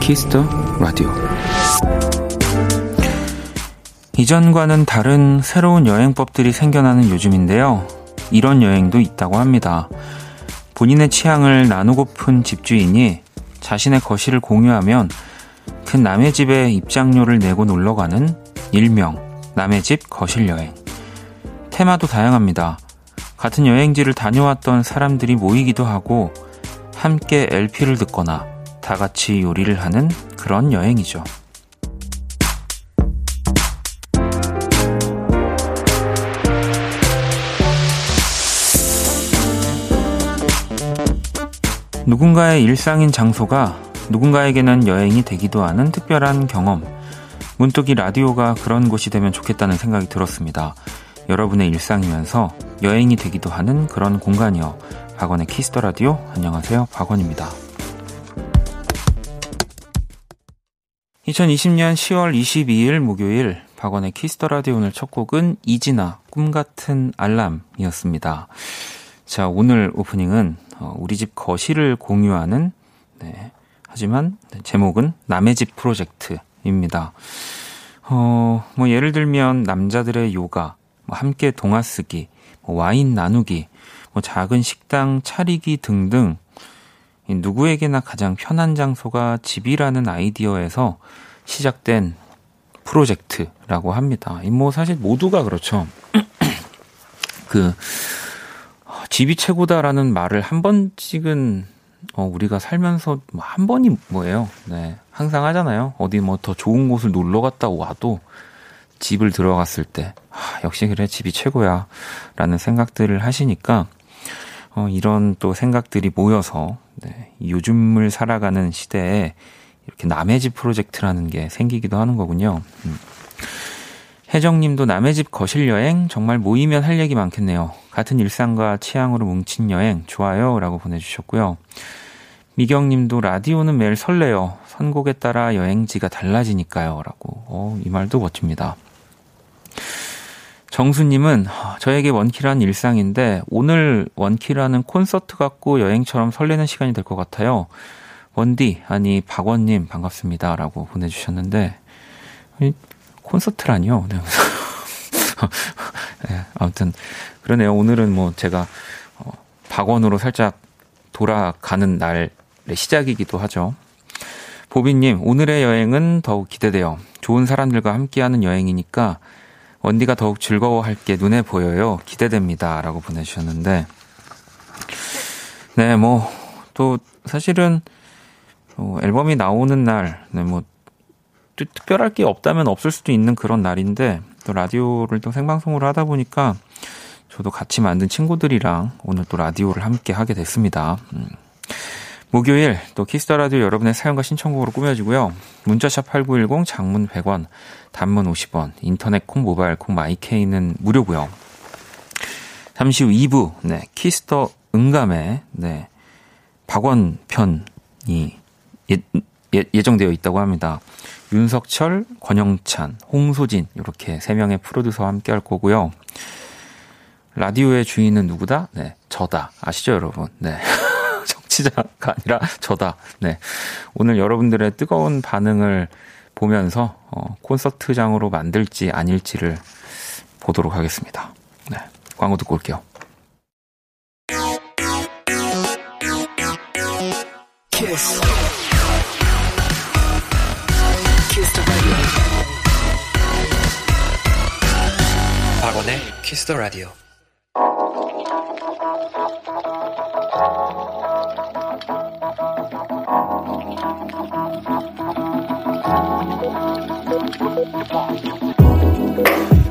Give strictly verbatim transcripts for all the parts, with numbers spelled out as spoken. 키스터 라디오. 이전과는 다른 새로운 여행법들이 생겨나는 요즘인데요. 이런 여행도 있다고 합니다. 본인의 취향을 나누고픈 집주인이 자신의 거실을 공유하면 그 남의 집에 입장료를 내고 놀러가는 일명 남의 집 거실 여행. 테마도 다양합니다. 같은 여행지를 다녀왔던 사람들이 모이기도 하고 함께 엘피를 듣거나 다같이 요리를 하는 그런 여행이죠. 누군가의 일상인 장소가 누군가에게는 여행이 되기도 하는 특별한 경험. 문득 이 라디오가 그런 곳이 되면 좋겠다는 생각이 들었습니다. 여러분의 일상이면서 여행이 되기도 하는 그런 공간이요. 박원의 키스더 라디오. 안녕하세요, 박원입니다. 이천이십 년 시월 이십이일 목요일 박원의 키스더 라디오. 오늘 첫 곡은 이지나 꿈같은 알람이었습니다. 자, 오늘 오프닝은 우리 집 거실을 공유하는, 네, 하지만 제목은 남의 집 프로젝트입니다. 어, 뭐 예를 들면 남자들의 요가, 뭐 함께 동화 쓰기, 뭐 와인 나누기, 뭐 작은 식당 차리기 등등, 누구에게나 가장 편한 장소가 집이라는 아이디어에서 시작된 프로젝트라고 합니다. 뭐 사실 모두가 그렇죠. 그 집이 최고다라는 말을 한 번씩은 어, 우리가 살면서 한 번이 뭐예요? 네, 항상 하잖아요. 어디 뭐 더 좋은 곳을 놀러 갔다 와도 집을 들어갔을 때, 아, 역시 그래, 집이 최고야 라는 생각들을 하시니까 어, 이런 또 생각들이 모여서, 네, 요즘을 살아가는 시대에 이렇게 남의 집 프로젝트라는 게 생기기도 하는 거군요. 음. 혜정님도 남의 집 거실 여행, 정말 모이면 할 얘기 많겠네요. 같은 일상과 취향으로 뭉친 여행 좋아요 라고 보내주셨고요. 미경님도 라디오는 매일 설레요. 선곡에 따라 여행지가 달라지니까요 라고. 어, 이 말도 멋집니다. 정수님은 저에게 원키라는 일상인데 오늘 원키라는 콘서트 같고 여행처럼 설레는 시간이 될 것 같아요. 원디, 아니 박원님 반갑습니다 라고 보내주셨는데, 콘서트라니요. 네. 네, 아무튼 그러네요. 오늘은 뭐 제가 어, 박원으로 살짝 돌아가는 날의 시작이기도 하죠. 보빈님, 오늘의 여행은 더욱 기대돼요. 좋은 사람들과 함께하는 여행이니까 원디가 더욱 즐거워할 게 눈에 보여요. 기대됩니다 라고 보내주셨는데, 네, 뭐 또 사실은 어, 앨범이 나오는 날, 네, 뭐 특별할 게 없다면 없을 수도 있는 그런 날인데, 또 라디오를 또 생방송으로 하다 보니까 저도 같이 만든 친구들이랑 오늘 또 라디오를 함께 하게 됐습니다. 음. 목요일 또 키스더 라디오 여러분의 사연과 신청곡으로 꾸며지고요. 문자샵 팔구일공, 장문 백 원, 단문 오십 원, 인터넷 콩, 모바일 콩, 마이케이는 무료고요. 잠시 후 이 부, 네, 키스더 응감의, 네, 박원 편이 예, 예, 예정되어 있다고 합니다. 윤석철, 권영찬, 홍소진 이렇게 세 명의 프로듀서와 함께 할 거고요. 라디오의 주인은 누구다? 네, 저다. 아시죠, 여러분? 네, 정치자가 아니라 저다. 네, 오늘 여러분들의 뜨거운 반응을 보면서 어, 콘서트장으로 만들지 아닐지를 보도록 하겠습니다. 네, 광고 듣고 올게요. 키스. 박원의 키스 더 라디오.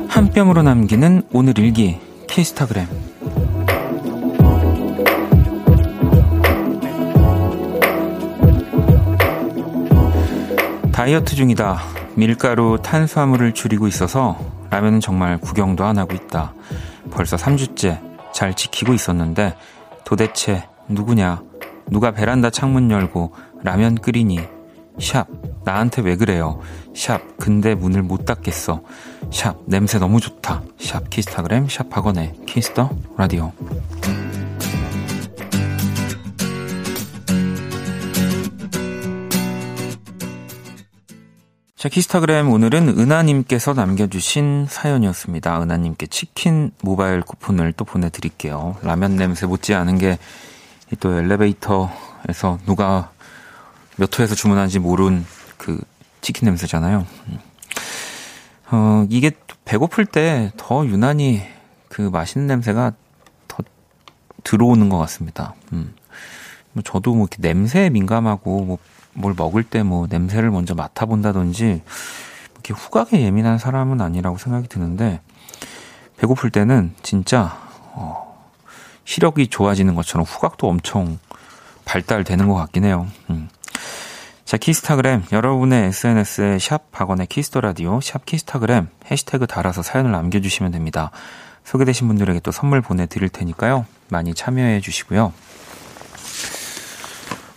한 뼘으로 남기는 오늘 일기, 키스타그램. 다이어트 중이다. 밀가루, 탄수화물을 줄이고 있어서 라면은 정말 구경도 안 하고 있다. 벌써 삼 주째 잘 지키고 있었는데 도대체 누구냐? 누가 베란다 창문 열고 라면 끓이니? 샵 나한테 왜 그래요? 샵 근데 문을 못 닫겠어. 샵 냄새 너무 좋다. 샵 키스타그램, 샵 박원의 키스더 라디오. 음. 자, 키스타그램 오늘은 은하님께서 남겨주신 사연이었습니다. 은하님께 치킨 모바일 쿠폰을 또 보내드릴게요. 라면 냄새 못지않은 게 또 엘리베이터에서 누가 몇 호에서 주문한지 모른 그 치킨 냄새잖아요. 어, 이게 배고플 때 더 유난히 그 맛있는 냄새가 더 들어오는 것 같습니다. 음. 저도 뭐 이렇게 냄새에 민감하고 뭐 뭘 먹을 때 뭐 냄새를 먼저 맡아본다든지 이렇게 후각에 예민한 사람은 아니라고 생각이 드는데, 배고플 때는 진짜 어, 시력이 좋아지는 것처럼 후각도 엄청 발달되는 것 같긴 해요. 음. 자, 키스타그램 여러분의 에스엔에스에 샵 박원의 키스더라디오, 샵 키스타그램 해시태그 달아서 사연을 남겨주시면 됩니다. 소개되신 분들에게 또 선물 보내드릴 테니까요, 많이 참여해 주시고요.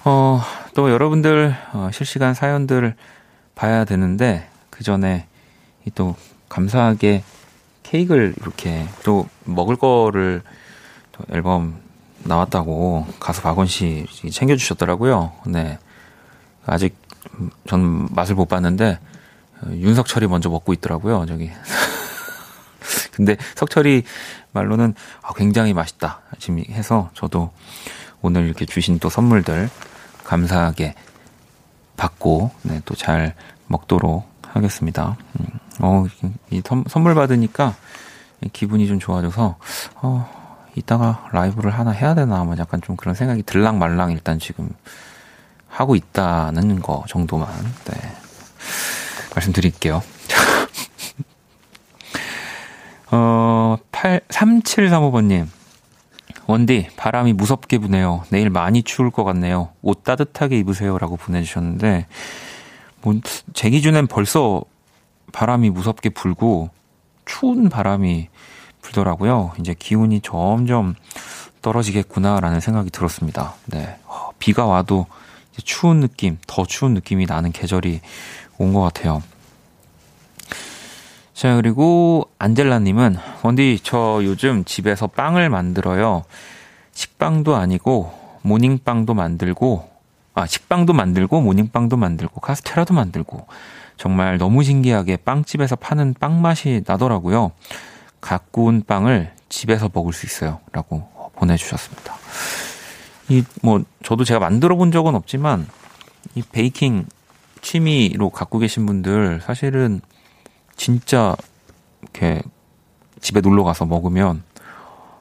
어, 또 여러분들 어, 실시간 사연들 봐야 되는데, 그 전에 또 감사하게 케이크를 이렇게 또 먹을 거를 또 앨범 나왔다고 가수 박원 씨 챙겨주셨더라고요. 네. 아직 전 맛을 못 봤는데 윤석철이 먼저 먹고 있더라고요, 저기. 근데 석철이 말로는 굉장히 맛있다 지금 해서, 저도 오늘 이렇게 주신 또 선물들 감사하게 받고, 네, 또 잘 먹도록 하겠습니다. 어, 이 선물 받으니까 기분이 좀 좋아져서 어, 이따가 라이브를 하나 해야 되나 뭐 약간 좀 그런 생각이 들랑말랑 일단 지금 하고 있다는 거 정도만, 네, 말씀드릴게요. 어, 삼칠삼오 번님. 원디, 바람이 무섭게 부네요. 내일 많이 추울 것 같네요. 옷 따뜻하게 입으세요. 라고 보내주셨는데, 뭐, 제 기준엔 벌써 바람이 무섭게 불고, 추운 바람이 불더라고요. 이제 기온이 점점 떨어지겠구나라는 생각이 들었습니다. 네. 비가 와도 추운 느낌, 더 추운 느낌이 나는 계절이 온 것 같아요. 자, 그리고 안젤라님은, 원디, 저 요즘 집에서 빵을 만들어요. 식빵도 아니고 모닝빵도 만들고, 아, 식빵도 만들고 모닝빵도 만들고 카스테라도 만들고, 정말 너무 신기하게 빵집에서 파는 빵 맛이 나더라고요. 갓 구운 빵을 집에서 먹을 수 있어요. 라고 보내주셨습니다. 이, 뭐, 저도 제가 만들어 본 적은 없지만, 이 베이킹 취미로 갖고 계신 분들, 사실은 진짜 이렇게 집에 놀러 가서 먹으면,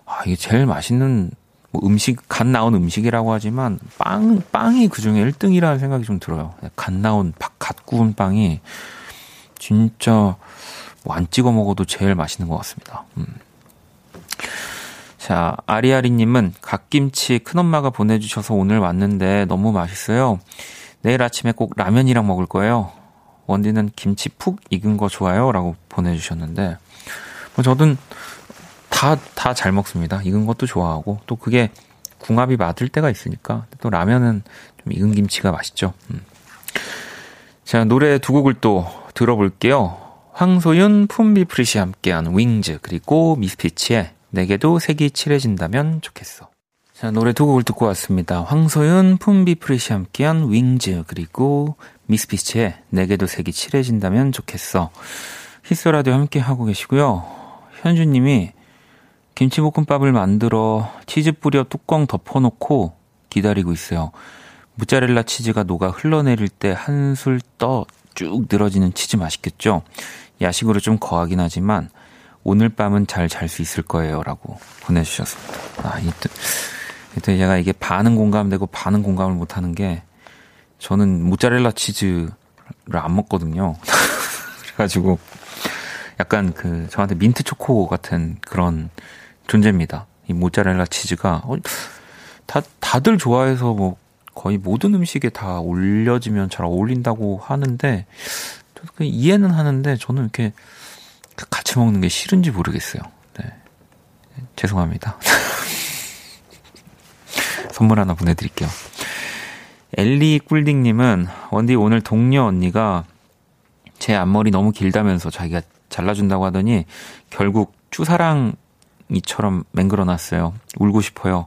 아, 이게 제일 맛있는 뭐 음식, 갓 나온 음식이라고 하지만, 빵, 빵이 그 중에 일 등이라는 생각이 좀 들어요. 갓 나온, 갓 구운 빵이 진짜 뭐 안 찍어 먹어도 제일 맛있는 것 같습니다. 음. 자, 아리아리님은, 갓김치 큰엄마가 보내주셔서 오늘 왔는데 너무 맛있어요. 내일 아침에 꼭 라면이랑 먹을 거예요. 원디는 김치 푹 익은 거 좋아요? 라고 보내주셨는데, 뭐 저는 다, 다 잘 먹습니다. 익은 것도 좋아하고, 또 그게 궁합이 맞을 때가 있으니까, 또 라면은 좀 익은 김치가 맛있죠. 음. 자, 노래 두 곡을 또 들어볼게요. 황소윤, 품비프리시 함께한 윙즈, 그리고 미스피치의 내게도 색이 칠해진다면 좋겠어. 자, 노래 두 곡을 듣고 왔습니다. 황소윤, 품비프리시 함께한 윙즈, 그리고 미스피치의 내게도 색이 칠해진다면 좋겠어. 히스라디오 함께하고 계시고요. 현주님이, 김치볶음밥을 만들어 치즈 뿌려 뚜껑 덮어놓고 기다리고 있어요. 모짜렐라 치즈가 녹아 흘러내릴 때 한술 떠 쭉 늘어지는 치즈 맛있겠죠? 야식으로 좀 거하긴 하지만 오늘 밤은 잘 잘 수 있을 거예요. 라고 보내주셨습니다. 아, 이때, 이때 제가 이게 반은 공감되고 반은 공감을 못하는 게, 저는 모짜렐라 치즈를 안 먹거든요. 그래가지고 약간 그 저한테 민트 초코 같은 그런 존재입니다. 이 모짜렐라 치즈가 어, 다, 다들 좋아해서 뭐 거의 모든 음식에 다 올려지면 잘 어울린다고 하는데, 저도 이해는 하는데 저는 이렇게 같이 먹는 게 싫은지 모르겠어요. 네. 죄송합니다. 선물 하나 보내드릴게요. 엘리 꿀딩님은, 원디, 오늘 동료 언니가 제 앞머리 너무 길다면서 자기가 잘라준다고 하더니 결국 쭈사랑이처럼 맹글어놨어요. 울고 싶어요.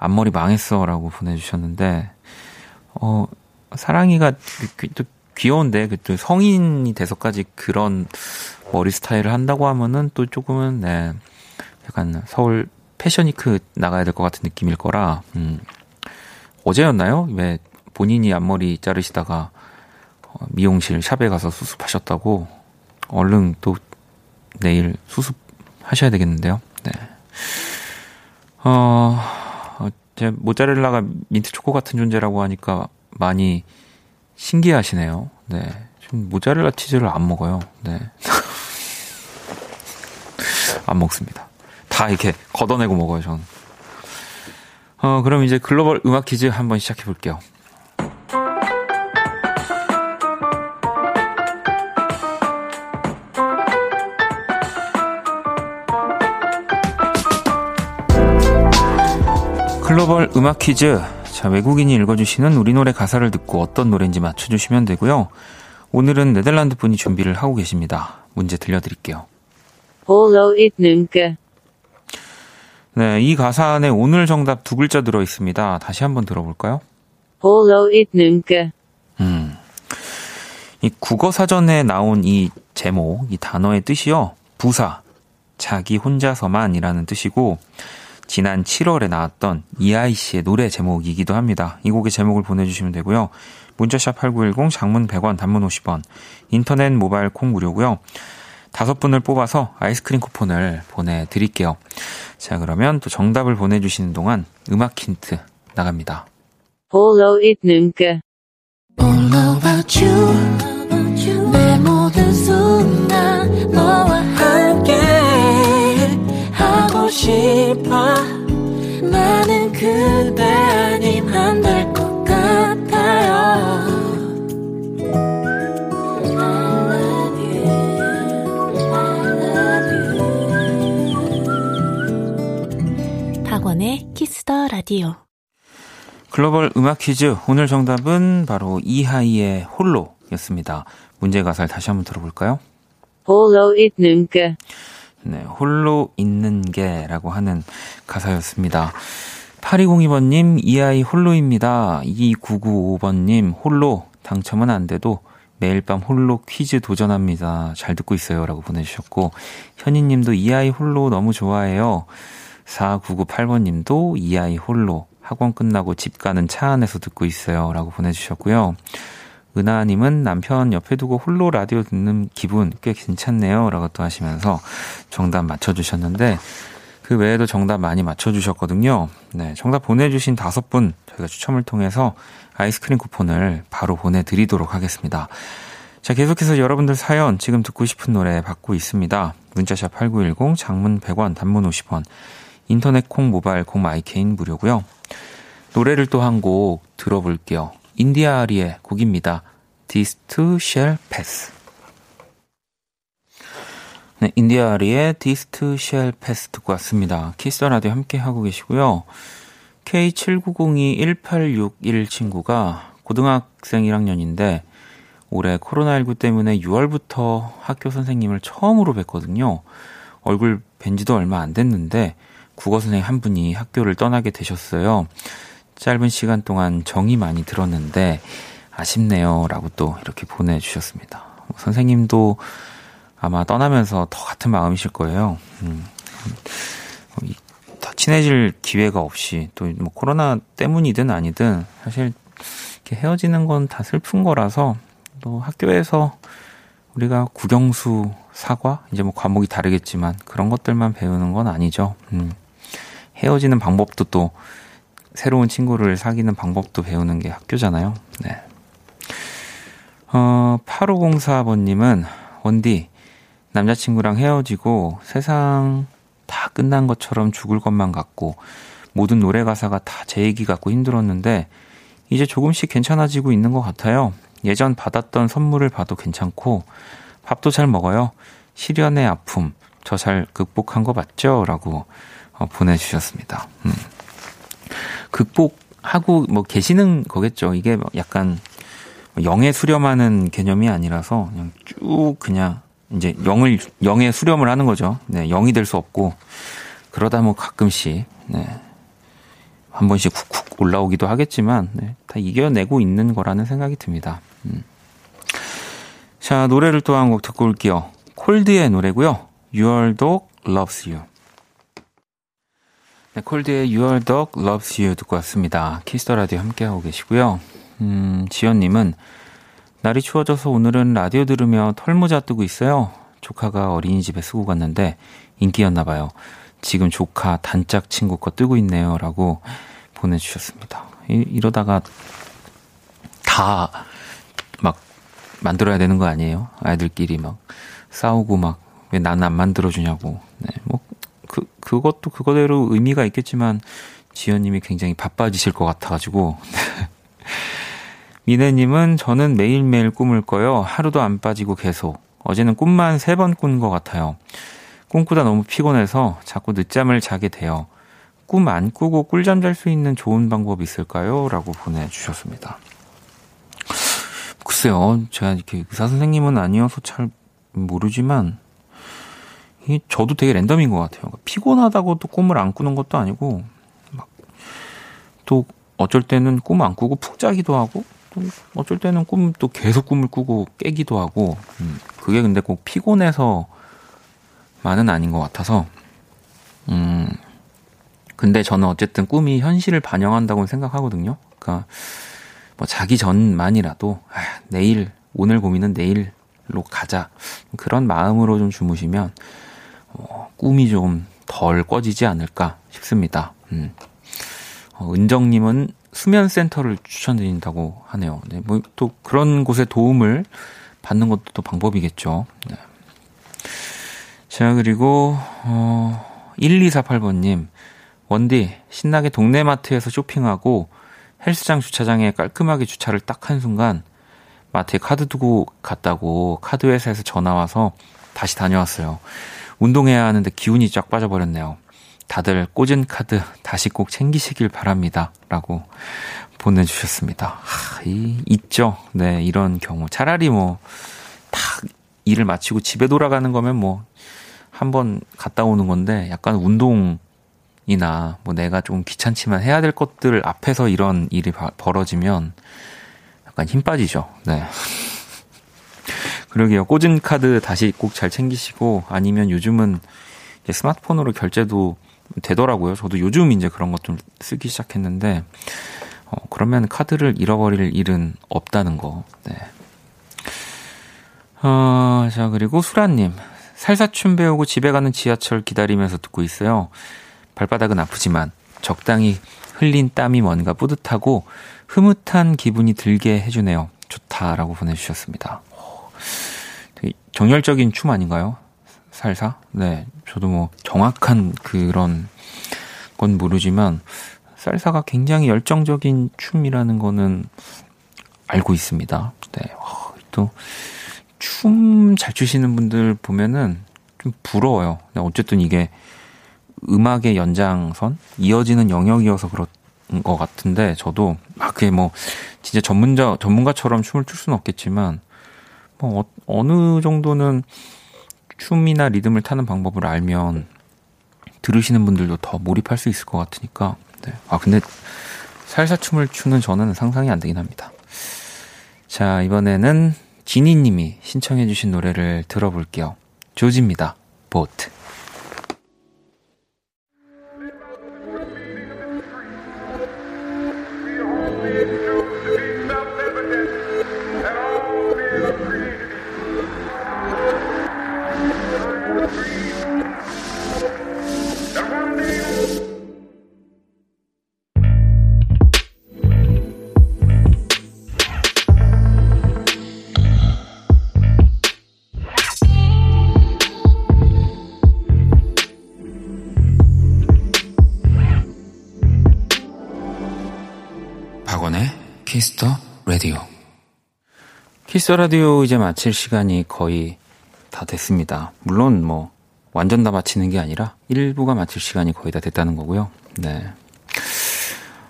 앞머리 망했어. 라고 보내주셨는데, 어, 사랑이가 귀여운데 그 또 성인이 돼서까지 그런 머리 스타일을 한다고 하면은 또 조금은 네, 약간 서울 패션위크 나가야 될 것 같은 느낌일 거라. 음. 어제였나요? 왜 본인이 앞머리 자르시다가 미용실 샵에 가서 수습하셨다고. 얼른 또 내일 수습하셔야 되겠는데요. 네. 어, 제 모짜렐라가 민트 초코 같은 존재라고 하니까 많이 신기해하시네요. 네. 지금 모짜렐라 치즈를 안 먹어요. 네. 안 먹습니다. 다 이렇게 걷어내고 먹어요, 전. 어, 그럼 이제 글로벌 음악 퀴즈 한번 시작해 볼게요. 글로벌 음악 퀴즈. 자, 외국인이 읽어주시는 우리 노래 가사를 듣고 어떤 노래인지 맞춰주시면 되고요. 오늘은 네덜란드 분이 준비를 하고 계십니다. 문제 들려드릴게요. 홀로 있는가. 네, 이 가사 안에 오늘 정답 두 글자 들어 있습니다. 다시 한번 들어볼까요? 홀로 있는가. 음, 이 국어 사전에 나온 이 제목, 이 단어의 뜻이요, 부사, 자기 혼자서만이라는 뜻이고, 지난 칠월에 나왔던 이하이 씨의 노래 제목이기도 합니다. 이 곡의 제목을 보내주시면 되고요. 문자샵 팔구일공, 장문 백 원, 단문 오십 원, 인터넷 모바일 콩 무료고요. 다섯 분을 뽑아서 아이스크림 쿠폰을 보내드릴게요. 자, 그러면 또 정답을 보내주시는 동안 음악 힌트 나갑니다. 홀로 있는 게 All about you. 내 모든 순간 너와 함께 하고 싶어. 나는 그대 아님 안 될 것 같아요. I love you, I love you. 박원의 키스 더 라디오. 글로벌 음악 퀴즈 오늘 정답은 바로 이하이의 홀로였습니다. 문제 가사를 다시 한번 들어볼까요? 홀로 있는 게. 네, 홀로 있는 게라고 하는 가사였습니다. 팔이공이 번님, 이하이 홀로입니다. 이구구오 번님, 홀로 당첨은 안 돼도 매일 밤 홀로 퀴즈 도전합니다. 잘 듣고 있어요 라고 보내주셨고, 현희님도 이하이 홀로 너무 좋아해요. 사구구팔 번님도 이하이 홀로 학원 끝나고 집 가는 차 안에서 듣고 있어요 라고 보내주셨고요. 은하님은 남편 옆에 두고 홀로 라디오 듣는 기분 꽤 괜찮네요 라고 또 하시면서 정답 맞춰주셨는데, 그 외에도 정답 많이 맞춰주셨거든요. 네, 정답 보내주신 다섯 분 저희가 추첨을 통해서 아이스크림 쿠폰을 바로 보내드리도록 하겠습니다. 자, 계속해서 여러분들 사연, 지금 듣고 싶은 노래 받고 있습니다. 문자샵 팔구일공, 장문 백 원, 단문 오십 원, 인터넷 콩, 모바일 콩, 마이케인 무료고요. 노래를 또 한 곡 들어볼게요. 인디아리의 곡입니다. This too shall pass. 네, 인디아리의 This too shall pass 듣고 왔습니다. 키스 더 라디오 함께 하고 계시고요. 케이 칠구공이 일팔육일 친구가 고등학생 일 학년인데 올해 코로나십구 때문에 유월부터 학교 선생님을 처음으로 뵀거든요. 얼굴 뵌 지도 얼마 안 됐는데 국어 선생님 한 분이 학교를 떠나게 되셨어요. 짧은 시간 동안 정이 많이 들었는데 아쉽네요 라고 또 이렇게 보내주셨습니다. 선생님도 아마 떠나면서 더 같은 마음이실 거예요. 음. 더 친해질 기회가 없이, 또 뭐 코로나 때문이든 아니든 사실 이렇게 헤어지는 건 다 슬픈 거라서, 또 학교에서 우리가 국영수, 사과, 이제 뭐 과목이 다르겠지만 그런 것들만 배우는 건 아니죠. 음. 헤어지는 방법도, 또 새로운 친구를 사귀는 방법도 배우는 게 학교잖아요. 네. 어, 팔오공사 번님은 원디, 남자친구랑 헤어지고 세상 다 끝난 것처럼 죽을 것만 같고 모든 노래 가사가 다 제 얘기 같고 힘들었는데 이제 조금씩 괜찮아지고 있는 것 같아요. 예전 받았던 선물을 봐도 괜찮고 밥도 잘 먹어요. 시련의 아픔 저 잘 극복한 거 맞죠? 라고 어, 보내주셨습니다. 음. 극복하고 뭐 계시는 거겠죠. 이게 약간 영에 수렴하는 개념이 아니라서 그냥 쭉 그냥 이제 영을 영에 수렴을 하는 거죠. 네, 영이 될 수 없고 그러다 뭐 가끔씩 네, 한 번씩 쿡쿡 올라오기도 하겠지만 네, 다 이겨내고 있는 거라는 생각이 듭니다. 음. 자, 노래를 또 한 곡 듣고 올게요. 콜드의 노래고요. Your Dog Loves You. 네, 콜드의 Your Dog Loves You 듣고 왔습니다. 키스더 라디오 함께하고 계시고요. 음, 지연님은 날이 추워져서 오늘은 라디오 들으며 털모자 뜨고 있어요. 조카가 어린이집에 쓰고 갔는데 인기였나봐요. 지금 조카 단짝 친구 거 뜨고 있네요. 라고 보내주셨습니다. 이, 이러다가 다 막 만들어야 되는 거 아니에요? 아이들끼리 막 싸우고 막 왜 난 안 만들어주냐고. 네, 뭐 그, 그것도 그거대로 의미가 있겠지만 지연님이 굉장히 바빠지실 것 같아가지고. 미네님은 저는 매일매일 꿈을 꿔요. 하루도 안 빠지고 계속. 어제는 꿈만 세 번 꾼 것 같아요. 꿈꾸다 너무 피곤해서 자꾸 늦잠을 자게 돼요. 꿈 안 꾸고 꿀잠 잘 수 있는 좋은 방법 있을까요? 라고 보내주셨습니다. 글쎄요. 제가 이렇게 의사 선생님은 아니어서 잘 모르지만 이게 저도 되게 랜덤인 것 같아요. 피곤하다고 또 꿈을 안 꾸는 것도 아니고 막 또 어쩔 때는 꿈 안 꾸고 푹 자기도 하고 또 어쩔 때는 꿈 또 계속 꿈을 꾸고 깨기도 하고 음, 그게 근데 꼭 피곤해서만은 아닌 것 같아서 음 근데 저는 어쨌든 꿈이 현실을 반영한다고 생각하거든요. 그러니까 뭐 자기 전만이라도 아, 내일 오늘 고민은 내일로 가자 그런 마음으로 좀 주무시면 어, 꿈이 좀 덜 꺼지지 않을까 싶습니다. 음. 어, 은정님은 수면센터를 추천드린다고 하네요. 네, 뭐 또 그런 곳에 도움을 받는 것도 또 방법이겠죠. 네. 자 그리고 어, 일이사팔 번님 원디 신나게 동네마트에서 쇼핑하고 헬스장 주차장에 깔끔하게 주차를 딱 한 순간 마트에 카드 두고 갔다고 카드 회사에서 전화와서 다시 다녀왔어요. 운동해야 하는데 기운이 쫙 빠져버렸네요. 다들 꽂은 카드 다시 꼭 챙기시길 바랍니다. 라고 보내주셨습니다. 하, 이, 있죠. 네, 이런 경우. 차라리 뭐 딱 일을 마치고 집에 돌아가는 거면 뭐 한번 갔다 오는 건데 약간 운동 이나 뭐 내가 좀 귀찮지만 해야 될 것들 앞에서 이런 일이 바, 벌어지면 약간 힘 빠지죠. 네. 그러게요. 꽂은 카드 다시 꼭 잘 챙기시고 아니면 요즘은 이제 스마트폰으로 결제도 되더라고요. 저도 요즘 이제 그런 것 좀 쓰기 시작했는데 어, 그러면 카드를 잃어버릴 일은 없다는 거. 네. 어, 자 그리고 수라님 살사춤 배우고 집에 가는 지하철 기다리면서 듣고 있어요. 발바닥은 아프지만 적당히 흘린 땀이 뭔가 뿌듯하고 흐뭇한 기분이 들게 해주네요. 좋다라고 보내주셨습니다. 되게 정열적인 춤 아닌가요? 살사? 네, 저도 뭐 정확한 그런 건 모르지만 살사가 굉장히 열정적인 춤이라는 거는 알고 있습니다. 네, 또 춤 잘 추시는 분들 보면은 좀 부러워요. 어쨌든 이게 음악의 연장선? 이어지는 영역이어서 그런 것 같은데, 저도, 막, 그게 뭐, 진짜 전문자, 전문가처럼 춤을 출 수는 없겠지만, 뭐, 어, 어느 정도는 춤이나 리듬을 타는 방법을 알면, 들으시는 분들도 더 몰입할 수 있을 것 같으니까, 네. 아, 근데, 살사춤을 추는 저는 상상이 안 되긴 합니다. 자, 이번에는, 지니님이 신청해주신 노래를 들어볼게요. 조지입니다. 보트. 키스더 라디오. 키스더 라디오 이제 마칠 시간이 거의 다 됐습니다. 물론 뭐 완전 다 마치는 게 아니라 일부가 마칠 시간이 거의 다 됐다는 거고요. 네.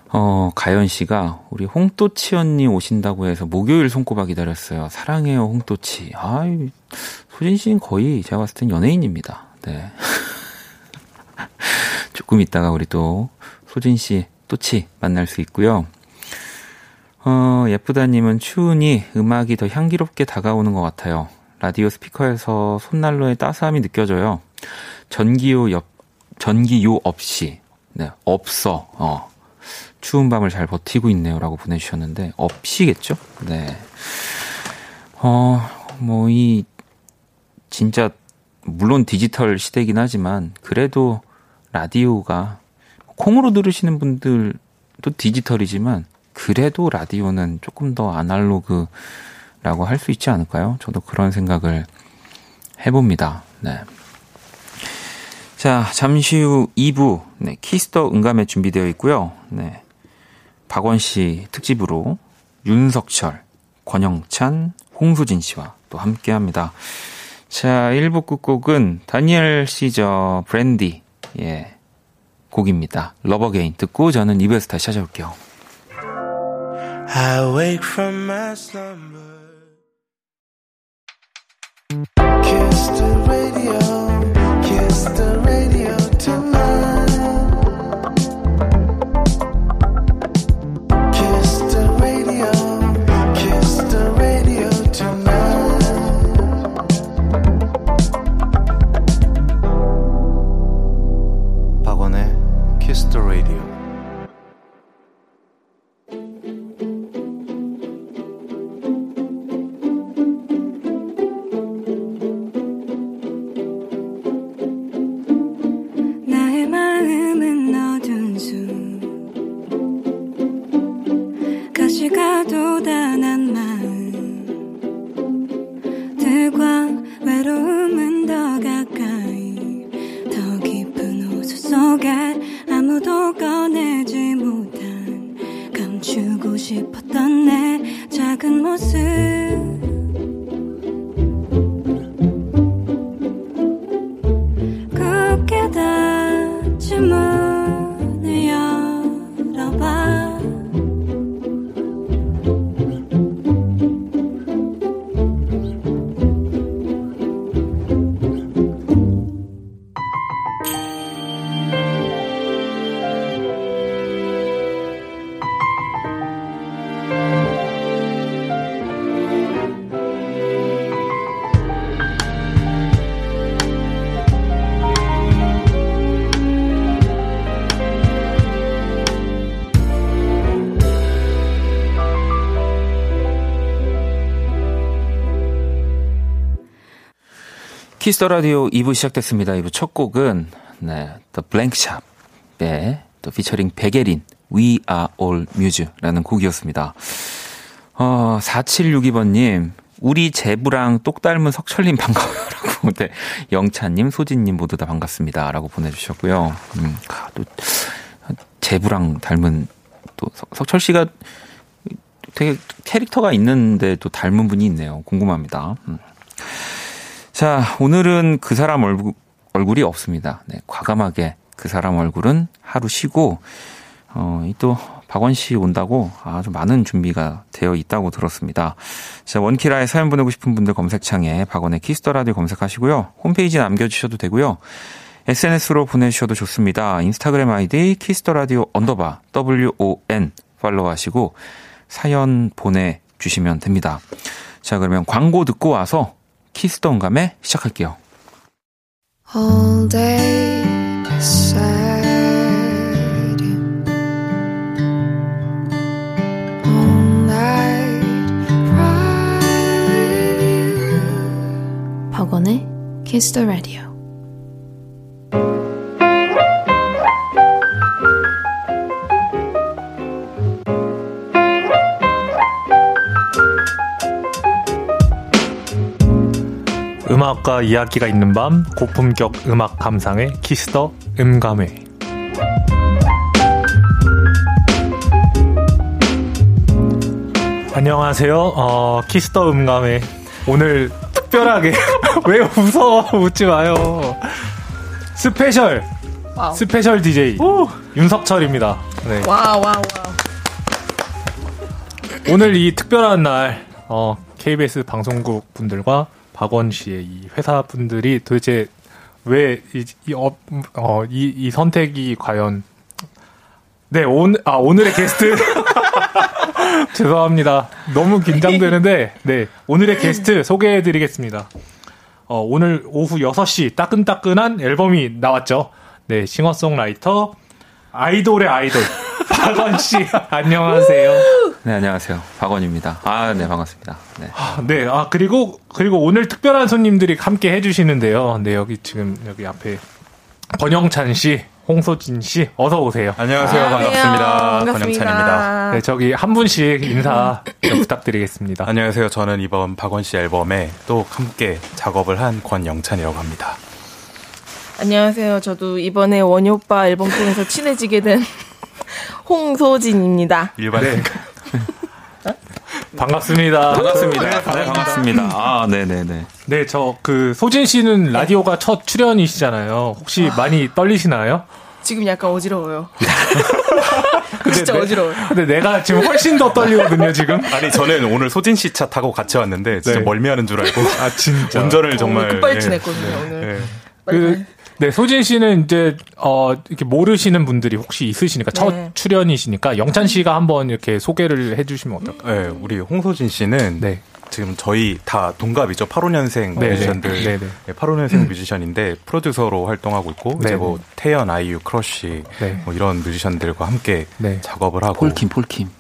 어, 가연 씨가 우리 홍또치 언니 오신다고 해서 목요일 손꼽아 기다렸어요. 사랑해요, 홍또치. 아이, 소진 씨는 거의 제가 봤을 땐 연예인입니다. 네. 조금 있다가 우리 또 소진 씨, 또치 만날 수 있고요. 어, 예쁘다님은 추우니 음악이 더 향기롭게 다가오는 것 같아요. 라디오 스피커에서 손난로의 따스함이 느껴져요. 전기요, 옆, 전기요 없이, 네, 없어, 어. 추운 밤을 잘 버티고 있네요. 라고 보내주셨는데, 없이겠죠? 네. 어, 뭐, 이, 진짜, 물론 디지털 시대긴 하지만, 그래도 라디오가, 콩으로 들으시는 분들도 디지털이지만, 그래도 라디오는 조금 더 아날로그라고 할 수 있지 않을까요? 저도 그런 생각을 해봅니다. 네. 자, 잠시 후 이 부, 네, 키스더 응감에 준비되어 있고요. 네, 박원 씨 특집으로 윤석철, 권영찬, 홍소진 씨와 또 함께합니다. 자, 일 부 끝곡은 다니엘 시저 브랜디, 예, 곡입니다. Love Again 듣고 저는 이 부에서 다시 찾아올게요. I wake from my slumber. Kiss the radio, kiss the radio tonight. Kiss the radio, kiss the radio tonight. 박원의 Kiss the Radio. 키스더라디오 이 부 시작됐습니다. 이 부 첫 곡은 네, 더 블랭크 샵, 네, 또 피처링 백예린 We Are All Muse라는 곡이었습니다. 어, 사칠육이 번님 우리 제부랑 똑 닮은 석철님 반가워요라고. 네, 영찬님, 소진님 모두 다 반갑습니다라고 보내주셨고요. 음, 또 제부랑 닮은 또 석철 씨가 되게 캐릭터가 있는데 또 닮은 분이 있네요. 궁금합니다. 음. 자, 오늘은 그 사람 얼굴, 얼굴이 없습니다. 네, 과감하게 그 사람 얼굴은 하루 쉬고, 어, 이 또 박원 씨 온다고 아주 많은 준비가 되어 있다고 들었습니다. 자, 원키라에 사연 보내고 싶은 분들 검색창에 박원의 키스더라디오 검색하시고요. 홈페이지에 남겨주셔도 되고요. 에스엔에스로 보내주셔도 좋습니다. 인스타그램 아이디 키스더라디오 언더바 더블유오엔 팔로우하시고 사연 보내주시면 됩니다. 자, 그러면 광고 듣고 와서 키스던감에 시작할게요. All day sad, all night cry. 박원의 Kiss the Radio. 음악과 이야기가 있는 밤 고품격 음악 감상의 키스더 음감회. 안녕하세요. 어, 키스더 음감회 오늘 특별하게 왜 웃어, 웃지 마요. 스페셜 와우. 스페셜 디제이 오! 윤석철입니다. 네. 와우, 와우, 와우. 오늘 이 특별한 날 어, 케이비에스 방송국 분들과 박원 씨의 이 회사 분들이 도대체 왜 이 이 어, 이, 이 선택이 과연 네, 오늘, 아, 오늘의 게스트. 죄송합니다. 너무 긴장되는데, 네, 오늘의 게스트 소개해드리겠습니다. 어, 오늘 오후 여섯 시 따끈따끈한 앨범이 나왔죠. 네, 싱어송라이터, 아이돌의 아이돌. 박원 씨, 안녕하세요. 네, 안녕하세요. 박원입니다. 아, 네, 반갑습니다. 네. 아, 네, 아, 그리고, 그리고 오늘 특별한 손님들이 함께 해주시는데요. 네, 여기 지금, 여기 앞에 권영찬 씨. 홍소진 씨, 어서 오세요. 안녕하세요. 아, 반갑습니다. 권영찬입니다. 네, 저기 한 분씩 인사 부탁드리겠습니다. 안녕하세요. 저는 이번 박원 씨 앨범에 또 함께 작업을 한 권영찬이라고 합니다. 안녕하세요. 저도 이번에 원효 오빠 앨범 통해서 친해지게 된 홍소진입니다. 일반인. 네. 반갑습니다. 반갑습니다. 네, 반갑습니다. 네, 반갑습니다. 아, 네네네. 네, 저, 그, 소진 씨는 라디오가 첫 출연이시잖아요. 혹시 아... 많이 떨리시나요? 지금 약간 어지러워요. 진짜 내, 어지러워요. 근데 내가 지금 훨씬 더 떨리거든요, 지금. 아니, 저는 오늘 소진 씨 차 타고 같이 왔는데, 진짜 네. 멀미 하는 줄 알고. 아, 진짜. 운전을 정말. 오늘 급발진했거든요, 네. 오늘. 네. 그, 네, 소진 씨는 이제, 어, 이렇게 모르시는 분들이 혹시 있으시니까, 네. 첫 출연이시니까, 영찬 씨가 한번 이렇게 소개를 해주시면 어떨까요? 네, 우리 홍소진 씨는 네. 지금 저희 다 동갑이죠. 팔십오 년생 네, 뮤지션들. 네, 네. 네, 팔십오 년생 뮤지션인데, 프로듀서로 활동하고 있고, 네, 이제 뭐, 네. 태연, 아이유, 크러쉬, 네. 뭐 이런 뮤지션들과 함께 네. 작업을 하고. 폴킴, 폴킴.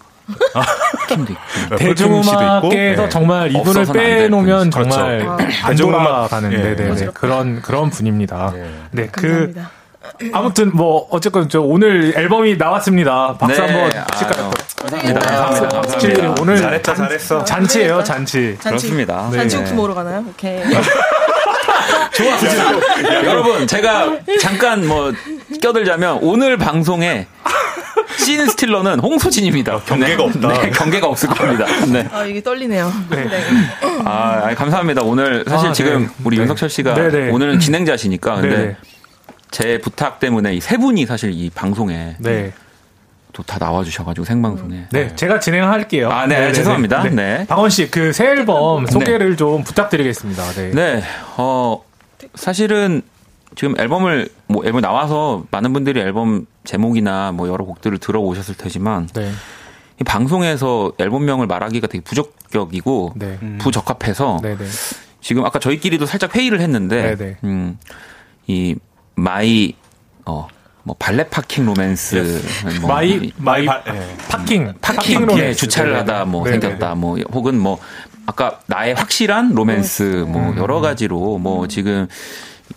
아, 킴도 있고. 대중음악계에서 네. 정말 이분을 빼놓으면 정말 그렇죠. 안 돌아가는 네. 그런 그런 분입니다. 네, 네. 그 아무튼 뭐 어쨌건 저 오늘 앨범이 나왔습니다. 박수 네. 한번 칠까요? 감사합니다. 감사합니다. 감사합니다. 오늘 잘했다, 잘했어. 잔치예요, 잔치. 잔치. 그렇습니다. 잔치 쿠키 먹으러 가나요? 오케이. 좋아. 여러분, 제가 잠깐 뭐 껴들자면 오늘 방송에 씬 스틸러는 홍소진입니다. 어, 경계가 네. 없다. 네, 경계가 없을 겁니다. 네. 아, 이게 떨리네요. 네. 네. 아, 감사합니다. 오늘 사실 아, 지금 네. 우리 네. 윤석철 씨가 네, 네. 오늘은 진행자시니까 근데 네. 제 부탁 때문에 이 세 분이 사실 이 방송에 네. 또 다 나와주셔가지고 생방송에. 네, 네. 제가 진행할게요. 아, 네, 네, 네. 죄송합니다. 네. 네. 박원 씨, 그 새 앨범 소개를 네. 좀 부탁드리겠습니다. 네. 네, 어 사실은. 지금 앨범을 뭐 앨범 나와서 많은 분들이 앨범 제목이나 뭐 여러 곡들을 들어오셨을 테지만 네. 이 방송에서 앨범명을 말하기가 되게 부적격이고 네. 음. 부적합해서 네네. 지금 아까 저희끼리도 살짝 회의를 했는데 음, 이 마이 어, 뭐 발레 파킹 로맨스 뭐 마이 마이 바, 네. 파킹 파킹 로맨스 주차를 네네. 하다 뭐 네네. 생겼다 뭐 혹은 뭐 아까 나의 확실한 로맨스 음. 뭐 여러 가지로 뭐 음. 지금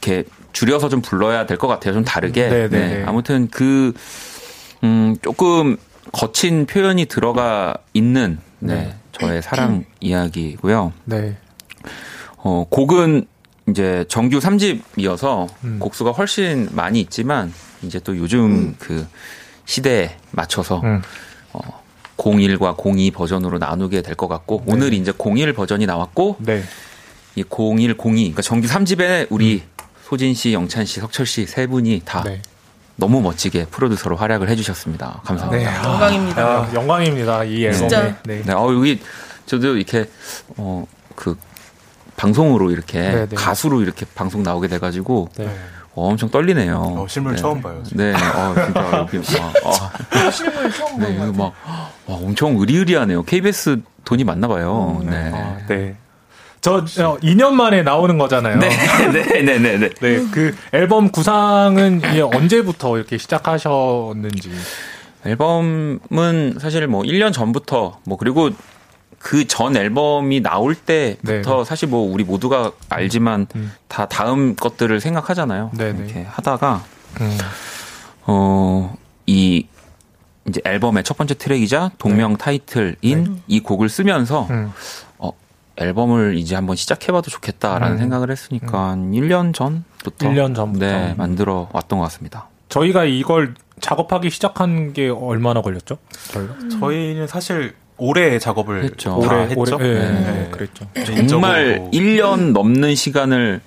이렇게 줄여서 좀 불러야 될 것 같아요. 좀 다르게. 네, 아무튼 그, 음, 조금 거친 표현이 들어가 있는, 네, 네. 저의 사랑 이야기고요. 네. 어, 곡은 이제 정규 삼 집이어서 음. 곡수가 훨씬 많이 있지만, 이제 또 요즘 음. 그 시대에 맞춰서, 음. 어, 공일과 공이 버전으로 나누게 될 것 같고, 네. 오늘 이제 공일 버전이 나왔고, 네. 이 공일, 공이, 그러니까 정규 삼 집에 우리 음. 소진 씨, 영찬 씨, 석철 씨 세 분이 다 네. 너무 멋지게 프로듀서로 활약을 해주셨습니다. 감사합니다. 네. 아, 영광입니다. 아, 영광입니다. 이 앨범. 진짜. 네. 네. 어, 여기 저도 이렇게 어, 그 방송으로 이렇게 네, 네. 가수로 이렇게 방송 나오게 돼가지고 네. 어, 엄청 떨리네요. 어, 실물 네. 처음 봐요. 지금. 네. 어, 진짜 여기 막, 어. 실물 처음 네, 봐요. 막 와, 엄청 의리의리하네요. 케이비에스 돈이 많나 봐요. 음, 네. 네. 아, 네. 저 이 년 만에 나오는 거잖아요. 네, 네, 네, 네, 네. 네, 그 앨범 구상은 이제 언제부터 이렇게 시작하셨는지. 앨범은 사실 뭐 일 년 전부터 뭐 그리고 그 전 앨범이 나올 때부터 네. 사실 뭐 우리 모두가 알지만 음. 다 다음 것들을 생각하잖아요. 네, 이렇게 하다가 음. 어, 이 이제 앨범의 첫 번째 트랙이자 동명 네. 타이틀인 네. 이 곡을 쓰면서. 음. 앨범을 이제 한번 시작해봐도 좋겠다라는 음. 생각을 했으니까 음. 일 년 전부터, 일 년 전부터 네, 만들어 왔던 것 같습니다. 저희가 이걸 작업하기 시작한 게 얼마나 걸렸죠? 저희가? 음. 저희는 사실 올해 작업을 했죠. 다 올해, 했죠. 올해, 네, 네. 네, 그랬죠. 정말 뭐. 일 년 넘는 시간을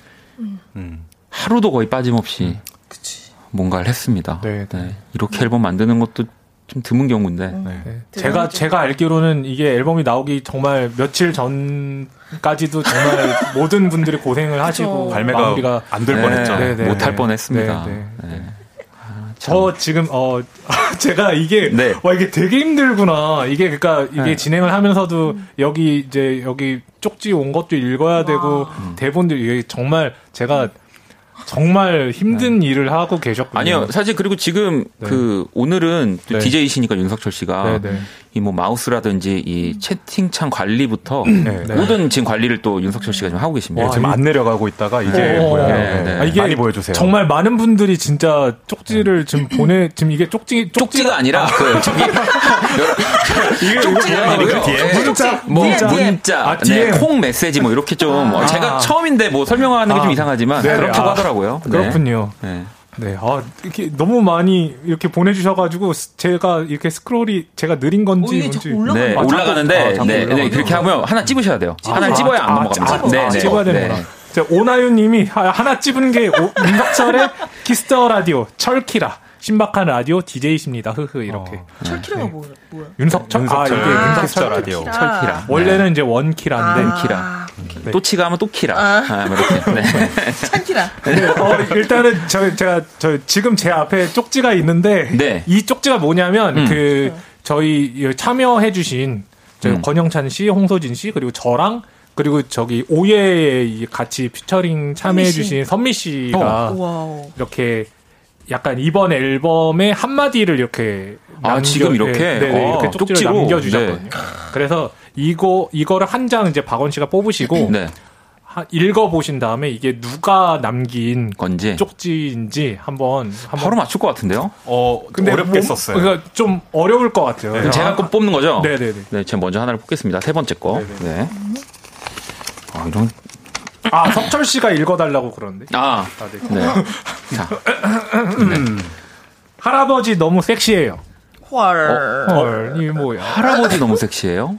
음. 하루도 거의 빠짐없이 음. 그치. 뭔가를 했습니다. 네, 네. 네. 이렇게 앨범 만드는 것도 좀 드문 경우인데 네. 네. 제가 제가 알기로는 이게 앨범이 나오기 정말 며칠 전까지도 정말 모든 분들이 고생을 하시고 발매가 안 될 뻔했죠. 네. 네. 못할 뻔했습니다. 네. 네. 네. 네. 아, 저 지금 어 제가 이게 네. 와 이게 되게 힘들구나. 이게 그러니까 이게 네. 진행을 하면서도 음. 여기 이제 여기 쪽지 온 것도 읽어야 와. 되고 음. 대본도 이게 정말 제가 정말 힘든 네. 일을 하고 계셨군요. 아니요. 사실 그리고 지금 네. 그 오늘은 네. 디제이시니까 윤석철 씨가 네, 네. 이 뭐 마우스라든지 이 채팅창 관리부터 네, 네. 모든 지금 관리를 또 윤석철 씨가 지금 하고 계십니다. 와, 지금 안 내려가고 있다가 이게 어, 뭐야? 네, 네. 아, 이게 많이 보여주세요. 정말 많은 분들이 진짜 쪽지를 지금 보내 지금 이게 쪽지 쪽지가, 쪽지가 아니라 아, 그 저기 이게 쪽지가 아니고요. 문자 뭐 문자, 문자 아, 네, 콩 메시지 뭐 이렇게 좀 아, 제가 처음인데 뭐 설명하는 게 좀 아, 이상하지만 네, 그렇다고 아, 하더라고요. 네. 그렇군요. 네. 네, 아, 이렇게 너무 많이 이렇게 보내주셔가지고, 제가 이렇게 스크롤이 제가 느린 건지. 뭔지. 올라가는 네, 아, 올라가는데, 아, 네, 네, 그렇게 하면 하나 찝으셔야 돼요. 찝어. 하나 찝어야 안 아, 넘어갑니다. 찝어. 네, 네. 찝어야 됩니다. 네. 자, 오나윤님이 하나 찝은 게, 윤석철의 키스터 라디오, 철키라. 신박한 라디오 디제이십니다. 흐흐 이렇게. 어, 철키라가 네. 뭐야? 뭐야? 윤석철. 윤석철. 아, 이게 아, 윤석철 라디오. 키라. 철키라. 원래는 네. 이제 원키라인데. 아, 원키라. 네. 또 치가면 또 키라. 아, 아 이렇게. 네. 찬키라. 네. 어, 일단은 저 제가 저 지금 제 앞에 쪽지가 있는데 네. 이 쪽지가 뭐냐면 음. 그 저희 참여해주신 음. 권영찬 씨, 홍소진 씨 그리고 저랑. 그리고 저기 오예에 같이 피처링 참여해주신 선미, 씨. 선미 씨가 어. 이렇게. 약간 이번 앨범에 한마디를 이렇게 아, 지금 이렇게? 네, 네, 아, 이렇게 쪽지로 남겨주셨거든요. 네. 그래서 이거, 이거를 한 장 이제 박원 씨가 뽑으시고 네. 하, 읽어보신 다음에 이게 누가 남긴 건지 쪽지인지 한번, 한번. 바로 맞출 것 같은데요? 어, 근데 어렵게 썼어요. 그러니까 좀 어려울 것 같아요. 네. 제가 꼭 뽑는 거죠? 네네네. 네, 제가 먼저 하나를 뽑겠습니다. 세 번째 거. 네네. 네. 아, 이런. 아, 석철 씨가 읽어달라고 그러는데. 아, 아 네. 네. 자, 네. 할아버지 너무 섹시해요. 헐, 어? 헐, 이게 뭐야? 할아버지 너무 섹시해요?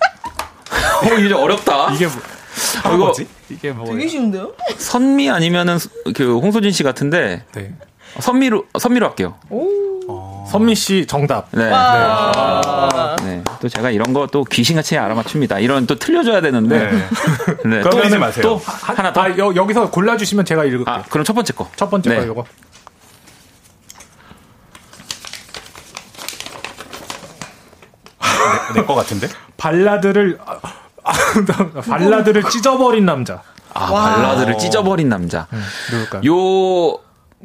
어, 이게 좀 어렵다. 이게 뭐? 할아버지? 아, 이게 뭐? 되게 쉬운데요? 선미 아니면은 그 홍소진 씨 같은데. 네. 선미로 선미로 할게요. 오. 선미 씨 정답. 네. 와. 네. 또 제가 이런 거 또 귀신같이 알아맞춥니다. 이런 또 틀려줘야 되는데. 네. 네. 그러면은 마세요. 또 하나 더. 아, 여, 여기서 골라주시면 제가 읽을게요. 아, 그럼 첫 번째 거. 첫 번째 네. 거 이거. 내, 내 거 같은데? 발라드를 아, 발라드를 찢어버린 남자. 아, 와. 발라드를 찢어버린 남자. 음, 누굴까요? 요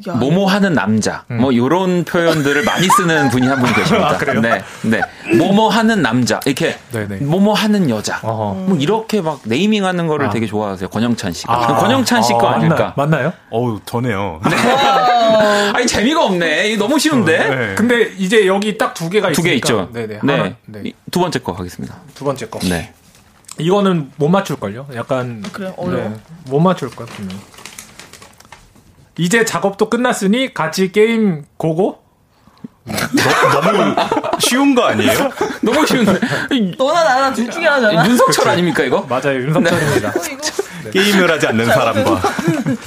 야. 뭐뭐 하는 남자, 음. 뭐, 요런 표현들을 많이 쓰는 분이 한 분 계십니다. 아, 그래요? 네, 네. 뭐뭐 하는 남자, 이렇게, 네네. 뭐뭐 하는 여자, 어허. 뭐, 이렇게 막 네이밍 하는 거를 아. 되게 좋아하세요. 권영찬 씨가. 아. 권영찬 씨 거 아. 아닐까? 맞나, 맞나요? 어우, 저네요. 네. 아니, 재미가 없네. 너무 쉬운데? 네. 근데 이제 여기 딱 두 개가 있어요. 두 개 있죠. 네네. 네. 하나, 네. 두 번째 거 가겠습니다. 두 번째 거. 네. 이거는 못 맞출걸요? 약간. 아, 그래요? 어려워. 네. 못 맞출걸, 분명히. 이제 작업도 끝났으니 같이 게임 고고? 너, 너무 쉬운 거 아니에요? 너무 쉬운데. 너나 나나 둘 중에 하나잖아. 윤석철 아닙니까 이거? 맞아요, 윤석철입니다. 네. 게임을 하지 않는 사람과.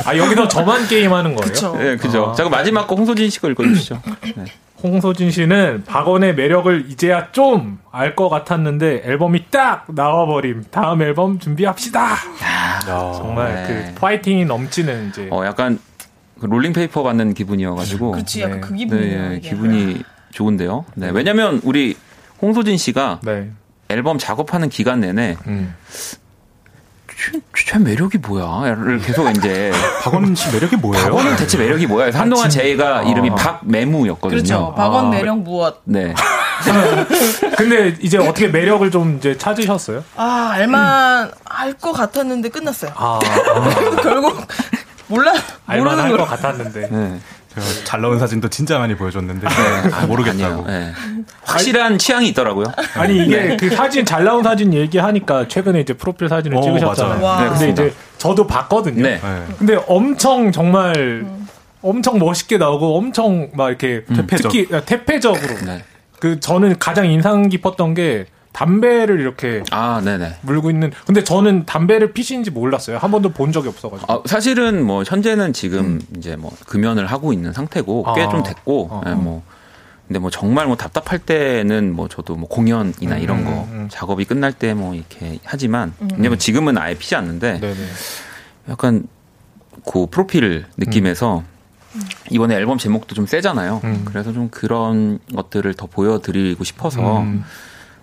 아, 여기서 저만 게임하는 거예요? 그쵸. 네, 그죠. 아. 자, 그럼 마지막 거 홍소진 씨 거 읽어주시죠. 네. 홍소진 씨는 박원의 매력을 이제야 좀 알 것 같았는데 앨범이 딱 나와버림. 다음 앨범 준비합시다. 야, 정말 네. 그 파이팅이 넘치는 이제. 어, 약간. 롤링페이퍼 받는 기분이어가지고. 그렇지, 약간 네. 그 기분이에요. 네, 네, 기분이 좋은데요. 네, 왜냐면 우리 홍소진 씨가 네. 앨범 작업하는 기간 내내 음. 쟤 매력이 뭐야?를 계속 이제 박원 씨 매력이 뭐예요? 박원은 대체 매력이 뭐야? 그래서 한동안 제가 아. 이름이 박매무였거든요. 그렇죠. 박원 아. 매력 무엇? 네. 근데 이제 어떻게 매력을 좀 이제 찾으셨어요? 아, 알만 음. 알 것 같았는데 끝났어요. 아, 아. 결국. 몰라. 알만할 것 같았는데. 네. 제가 잘 나온 사진도 진짜 많이 보여줬는데 네. 아, 모르겠다고. 네. 확실한 취향이 있더라고요. 아니 이게 네. 그 사진 잘 나온 사진 얘기하니까 최근에 이제 프로필 사진을 오, 찍으셨잖아요. 네, 근데 이제 저도 봤거든요. 네. 네. 근데 엄청 정말 음. 엄청 멋있게 나오고 엄청 막 이렇게 음. 특히 태페적으로. 네. 그 저는 가장 인상 깊었던 게. 담배를 이렇게 아, 네네. 물고 있는. 근데 저는 담배를 피시는지 몰랐어요. 한 번도 본 적이 없어가지고. 아, 사실은 뭐 현재는 지금 음. 이제 뭐 금연을 하고 있는 상태고 꽤 좀 아. 됐고. 아. 네, 뭐 근데 뭐 정말 뭐 답답할 때는 뭐 저도 뭐 공연이나 음, 이런 거 음, 음. 작업이 끝날 때 뭐 이렇게 하지만. 음. 근데 뭐 지금은 아예 피지 않는데. 네네. 약간 그 프로필 느낌에서. 음. 이번에 앨범 제목도 좀 세잖아요. 음. 그래서 좀 그런 것들을 더 보여드리고 싶어서 음.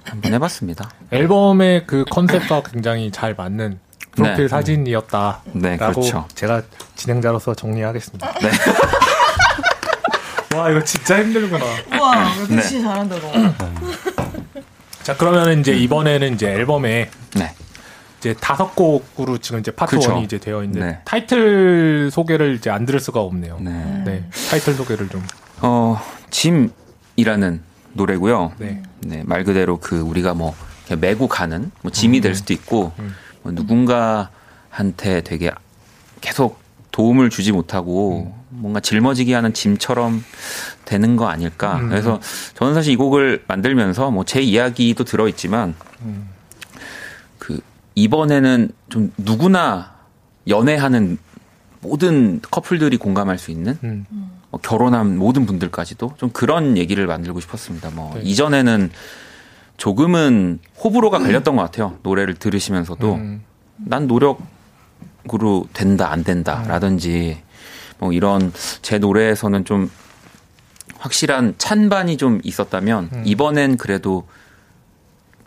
한번 해봤습니다. 앨범의 그 컨셉과 굉장히 잘 맞는 프로필 네. 사진이었다라고 네, 그렇죠. 제가 진행자로서 정리하겠습니다. 네. 와, 이거 진짜 힘들구나. 와, 역시 네. 잘한다, 너. 자, 그러면 이제 이번에는 이제 앨범에 네. 이제 다섯 곡으로 지금 이제 파트 그쵸. 일이 이제 되어 있는데 네. 타이틀 소개를 이제 안 들을 수가 없네요. 네. 네. 타이틀 소개를 좀. 어, 짐이라는 노래고요. 네. 네, 말 그대로 그 우리가 뭐 그냥 메고 가는 뭐 짐이 음. 될 수도 있고 음. 뭐 누군가한테 되게 계속 도움을 주지 못하고 음. 뭔가 짊어지게 하는 짐처럼 되는 거 아닐까. 음. 그래서 저는 사실 이 곡을 만들면서 뭐 제 이야기도 들어있지만 음. 그 이번에는 좀 누구나 연애하는 모든 커플들이 공감할 수 있는 음. 뭐 결혼한 모든 분들까지도 좀 그런 얘기를 만들고 싶었습니다. 뭐 네. 이전에는 조금은 호불호가 갈렸던 음. 것 같아요. 노래를 들으시면서도 음. 난 노력으로 된다 안 된다라든지 뭐 이런 제 노래에서는 좀 확실한 찬반이 좀 있었다면 음. 이번엔 그래도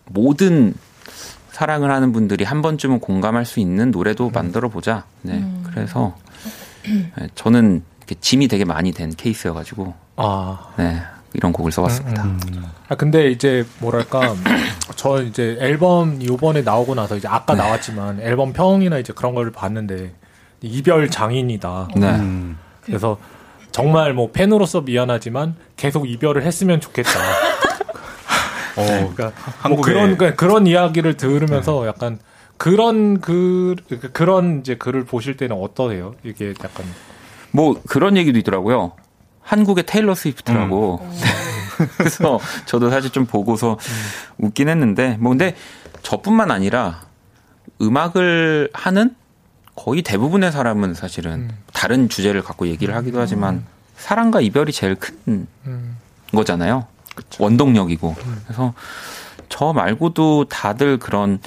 모든 사랑을 하는 분들이 한 번쯤은 공감할 수 있는 노래도 음. 만들어 보자. 네, 음. 그래서 저는 이렇게 짐이 되게 많이 된 케이스여가지고 아. 네, 이런 곡을 써봤습니다. 음, 음. 아 근데 이제 뭐랄까 저 이제 앨범 이번에 나오고 나서 이제 아까 네. 나왔지만 앨범 평이나 이제 그런 걸 봤는데 이별 장인이다. 네. 음. 그래서 정말 뭐 팬으로서 미안하지만 계속 이별을 했으면 좋겠다. 어, 그러니까 뭐 그런 그러니까 그런 이야기를 들으면서 네. 약간 그런 그 그런 이제 글을 보실 때는 어떠세요? 이게 약간 뭐 그런 얘기도 있더라고요. 한국의 테일러 스위프트라고. 음. 그래서 저도 사실 좀 보고서 음. 웃긴 했는데 뭐 근데 저뿐만 아니라 음악을 하는 거의 대부분의 사람은 사실은 음. 다른 주제를 갖고 얘기를 하기도 하지만 음. 사랑과 이별이 제일 큰 음. 거잖아요. 그쵸. 원동력이고. 음. 그래서 저 말고도 다들 그런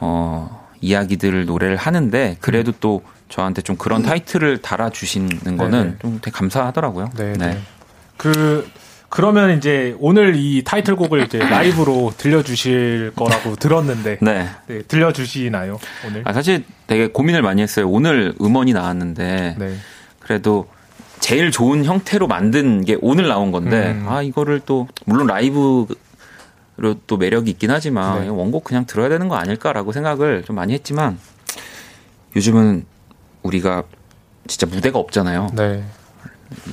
어, 이야기들을 노래를 하는데 그래도 음. 또 저한테 좀 그런 음. 타이틀을 달아주시는 거는 네네. 좀 되게 감사하더라고요. 네네. 네. 그 그러면 이제 오늘 이 타이틀곡을 이제 라이브로 들려주실 거라고 들었는데 네. 네, 들려주시나요 오늘? 아, 사실 되게 고민을 많이 했어요. 오늘 음원이 나왔는데 네. 그래도 제일 좋은 형태로 만든 게 오늘 나온 건데 음. 아 이거를 또 물론 라이브로 또 매력이 있긴 하지만 네. 원곡 그냥 들어야 되는 거 아닐까라고 생각을 좀 많이 했지만 요즘은 우리가 진짜 무대가 없잖아요. 네.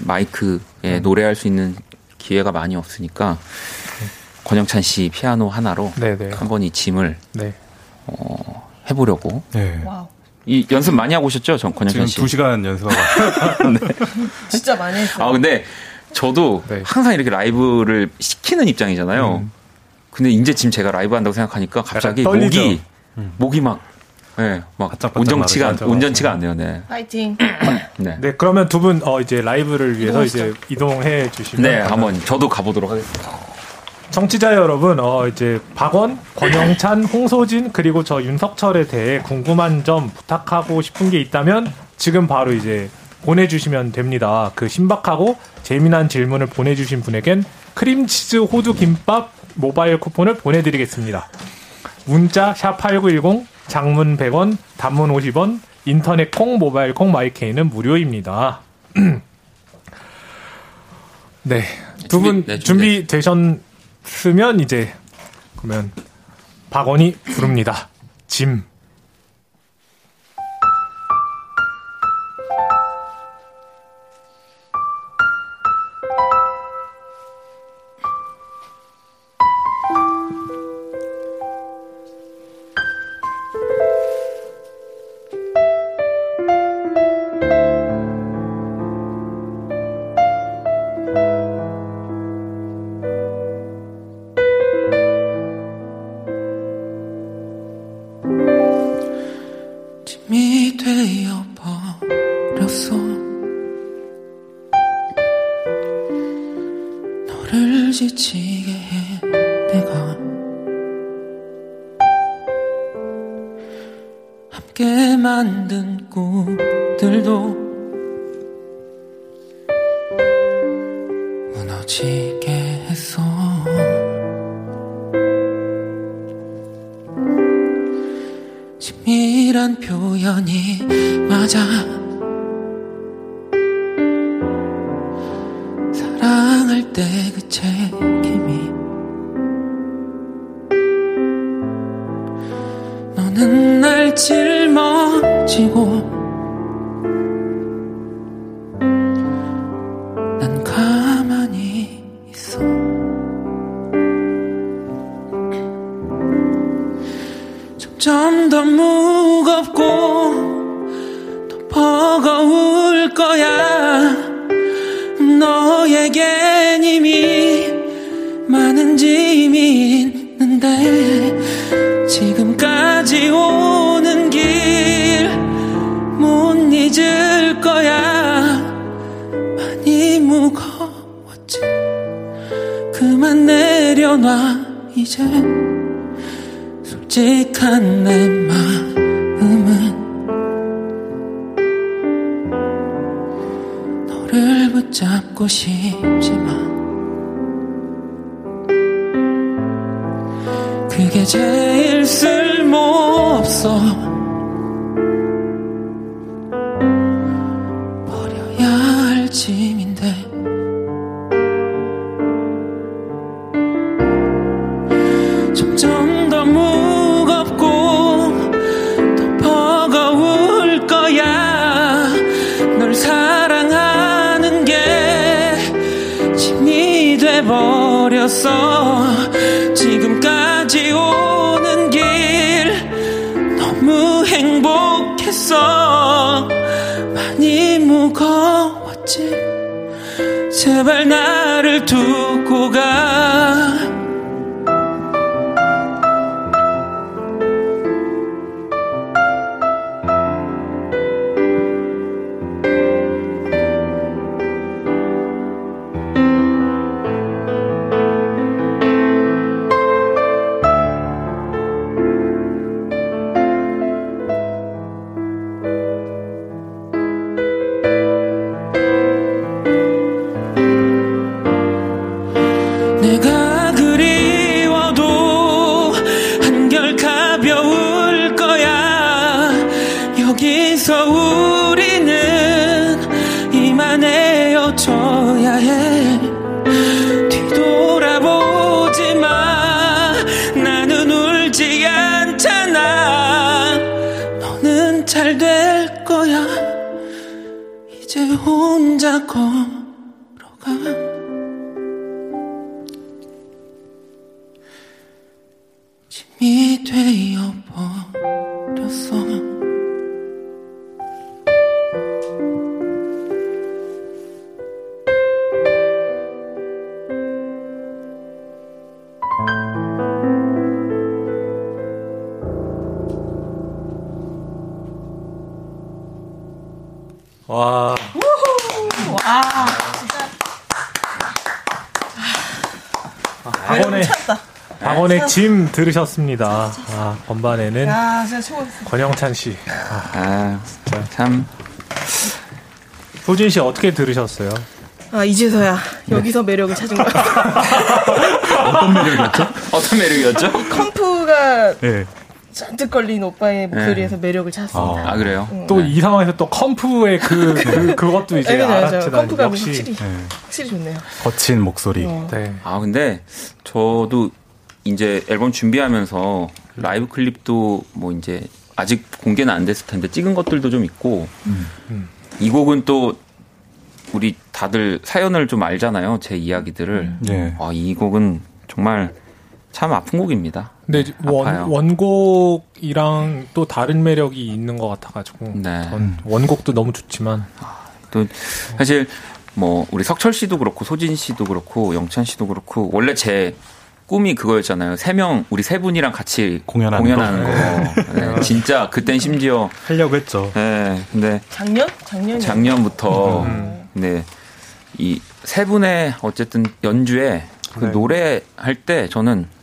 마이크에 음. 노래할 수 있는 기회가 많이 없으니까 권영찬 씨 피아노 하나로 네네. 한번 이 짐을 네. 어, 해보려고. 네. 와우. 이 연습 많이 하고 오셨죠, 전 권영찬 씨? 지금 두 시간 연습하고. 네. 진짜 많이 했어요. 아 근데 저도 네. 항상 이렇게 라이브를 시키는 입장이잖아요. 음. 근데 이제 지금 제가 라이브 한다고 생각하니까 갑자기 목이 음. 목이 막. 네, 막 바짝바짝 온전치가 바짝바짝 온전치가 바짝바짝 안 돼요. 네. 파이팅. 네. 네, 그러면 두 분 어, 이제 라이브를 위해서 이제 이동해 주시면. 네, 한번 저도 가보도록 하겠습니다. 청취자 여러분, 어, 이제 박원, 권영찬, 홍소진 그리고 저 윤석철에 대해 궁금한 점 부탁하고 싶은 게 있다면 지금 바로 이제 보내주시면 됩니다. 그 신박하고 재미난 질문을 보내주신 분에겐 크림치즈 호두 김밥 모바일 쿠폰을 보내드리겠습니다. 문자 샵 팔구일공 장문 백 원, 단문 오십 원, 인터넷 콩, 모바일 콩, 마이케이는 무료입니다. 네, 두 분 준비, 네, 준비. 준비되셨으면 이제 그러면 박원이 부릅니다. 짐. 만든 꽃들도 지게 했어. 친밀한 표현이 맞아. 사랑할 때 그 책임이. 너는 날 짊어지고 이제 솔직한 내 마음은 너를 붙잡고 싶지만 그게 제일 쓸모없어. 버려야 할 짐인데 지금까지 오는 길 너무 행복했어. 많이 무거웠지. 제발 나를 두고 가. 와. 우후. 와. 진짜. 아, 박원의, 박원의 짐 들으셨습니다. 아, 건반에는 야, 권영찬 씨. 아, 아 진짜 참. 소진 씨 어떻게 들으셨어요? 아, 이제서야 여기서 네. 매력을 찾은 것 같아요. 어떤 매력이었죠? 어떤 매력이었죠? 컴프가. 네. 잔뜩 걸린 오빠의 목소리에서 네. 매력을 찾았습니다. 아, 아 그래요? 응. 또 이 상황에서 또 컴프의 그, 그 그것도 이제 알아채다. 컴프가 역시 확실히, 네. 확실히 좋네요. 거친 목소리. 어. 네. 아 근데 저도 이제 앨범 준비하면서 라이브 클립도 뭐 이제 아직 공개는 안 됐을 텐데 찍은 것들도 좀 있고 음. 음. 이 곡은 또 우리 다들 사연을 좀 알잖아요. 제 이야기들을. 음. 네. 아, 이 곡은 정말. 참 아픈 곡입니다. 근데 원, 원곡이랑 또 다른 매력이 있는 것 같아가지고 네. 전 원곡도 너무 좋지만 아, 또 사실 뭐 우리 석철 씨도 그렇고 소진 씨도 그렇고 영찬 씨도 그렇고 원래 제 꿈이 그거였잖아요. 세 명 우리 세 분이랑 같이 공연하는, 공연하는 거. 거. 네, 진짜 그땐 심지어 하려고 했죠. 네, 근데 작년 작년 작년부터 음. 네, 이 세 분의 어쨌든 연주에 그 네. 노래 할 때 저는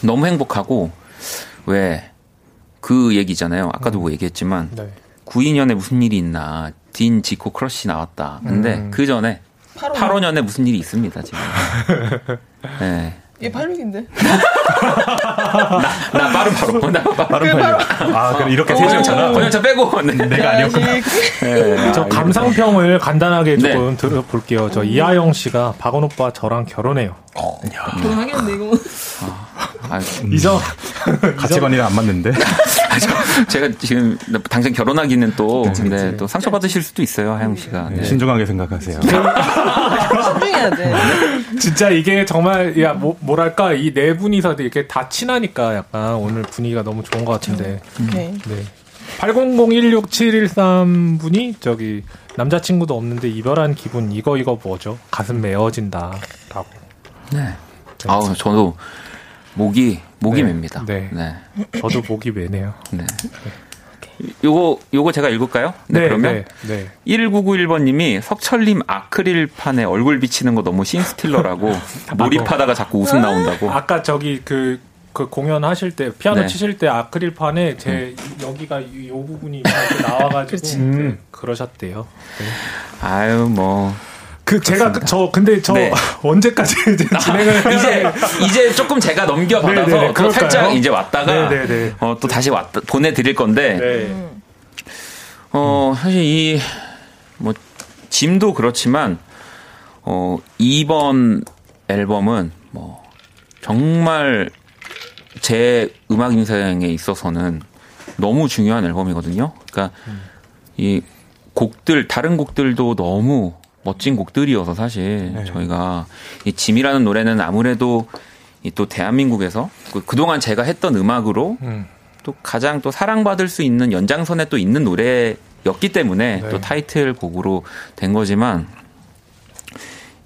너무 행복하고 왜 그 얘기잖아요. 아까도 뭐 얘기했지만 네. 구십이 년에 무슨 일이 있나 딘 지코 크러쉬 나왔다. 근데 음. 그 전에 팔십오 년. 팔십오 년에 무슨 일이 있습니다, 지금. 네. 얘 팔십육인데. 나 빠른 바로. 나 빠른 바로. 아, 그럼 이렇게 세정잖아. 권영찬 빼고. 네. 내가 아니었구나. 네. 저 감상평을 간단하게 조금 네. 들어볼게요. 저 이하영 씨가 박원 오빠 저랑 결혼해요. 어. 결혼하겠는데 이거. 아, 이정 가치관이랑 안 맞는데. 제가 지금 당장 결혼하기는 또 그치, 근데 그치. 또 상처받으실 수도 있어요, 하영 씨가. 네. 네. 신중하게 생각하세요. 신중해야 돼. 진짜 이게 정말 야 뭐, 뭐랄까 이 네 분이서 이렇게 다 친하니까 약간 오늘 분위기가 너무 좋은 것 같은데. 오케이. 음. 네. 팔공공일육칠일삼 분이 저기 남자친구도 없는데 이별한 기분 이거 이거 뭐죠? 가슴 메어진다라고. 네. 아우 저도. 목이 목이 네, 맵니다. 네. 네. 저도 목이 매네요. 네. 요거 요거 제가 읽을까요? 네, 네 그러면 네, 네. 일구구일 번님이 석철님 아크릴판에 얼굴 비치는 거 너무 신스틸러라고 몰입하다가 자꾸 웃음 나온다고. 아까 저기 그, 그 공연하실 때 피아노 네. 치실 때 아크릴판에 제 음. 여기가 요 부분이 이렇게 나와가지고 음. 그러셨대요. 네. 아유 뭐. 그 제가 그 저 근데 저 네. 언제까지 이제 진행을 아, 이제 이제 조금 제가 넘겨받아서 또 살짝 이제 왔다가 어, 또 다시 왔다 보내드릴 건데 네. 어 사실 이 뭐 짐도 그렇지만 어 이번 앨범은 뭐 정말 제 음악 인생에 있어서는 너무 중요한 앨범이거든요. 그러니까 음. 이 곡들 다른 곡들도 너무 멋진 곡들이어서 사실 네. 저희가 이 짐이라는 노래는 아무래도 이 또 대한민국에서 그동안 제가 했던 음악으로 음. 또 가장 또 사랑받을 수 있는 연장선에 또 있는 노래였기 때문에 네. 또 타이틀곡으로 된 거지만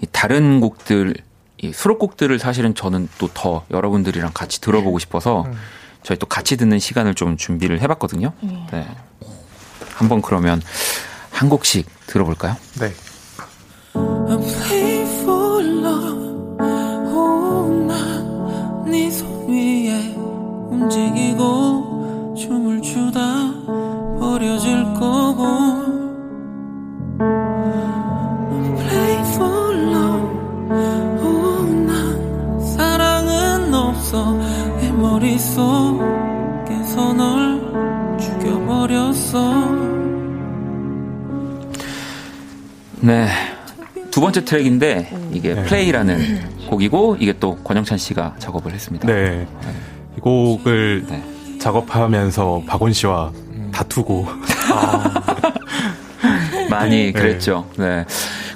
이 다른 곡들, 이 수록곡들을 사실은 저는 또 더 여러분들이랑 같이 들어보고 싶어서 음. 저희 또 같이 듣는 시간을 좀 준비를 해봤거든요. 음. 네. 한번 그러면 한 곡씩 들어볼까요? 네. I play for love. Oh, 난 네 손 위에 움직이고 춤을 추다 버려질 거고. I play for love. Oh, 난 사랑은 없어. 내 머릿속에서 널 죽여버렸어. 네. 두 번째 트랙인데 이게 네. 플레이라는 곡이고 이게 또 권영찬 씨가 작업을 했습니다. 네, 이 곡을 네. 작업하면서 박원 씨와 음. 다투고 아. 많이 그랬죠. 네.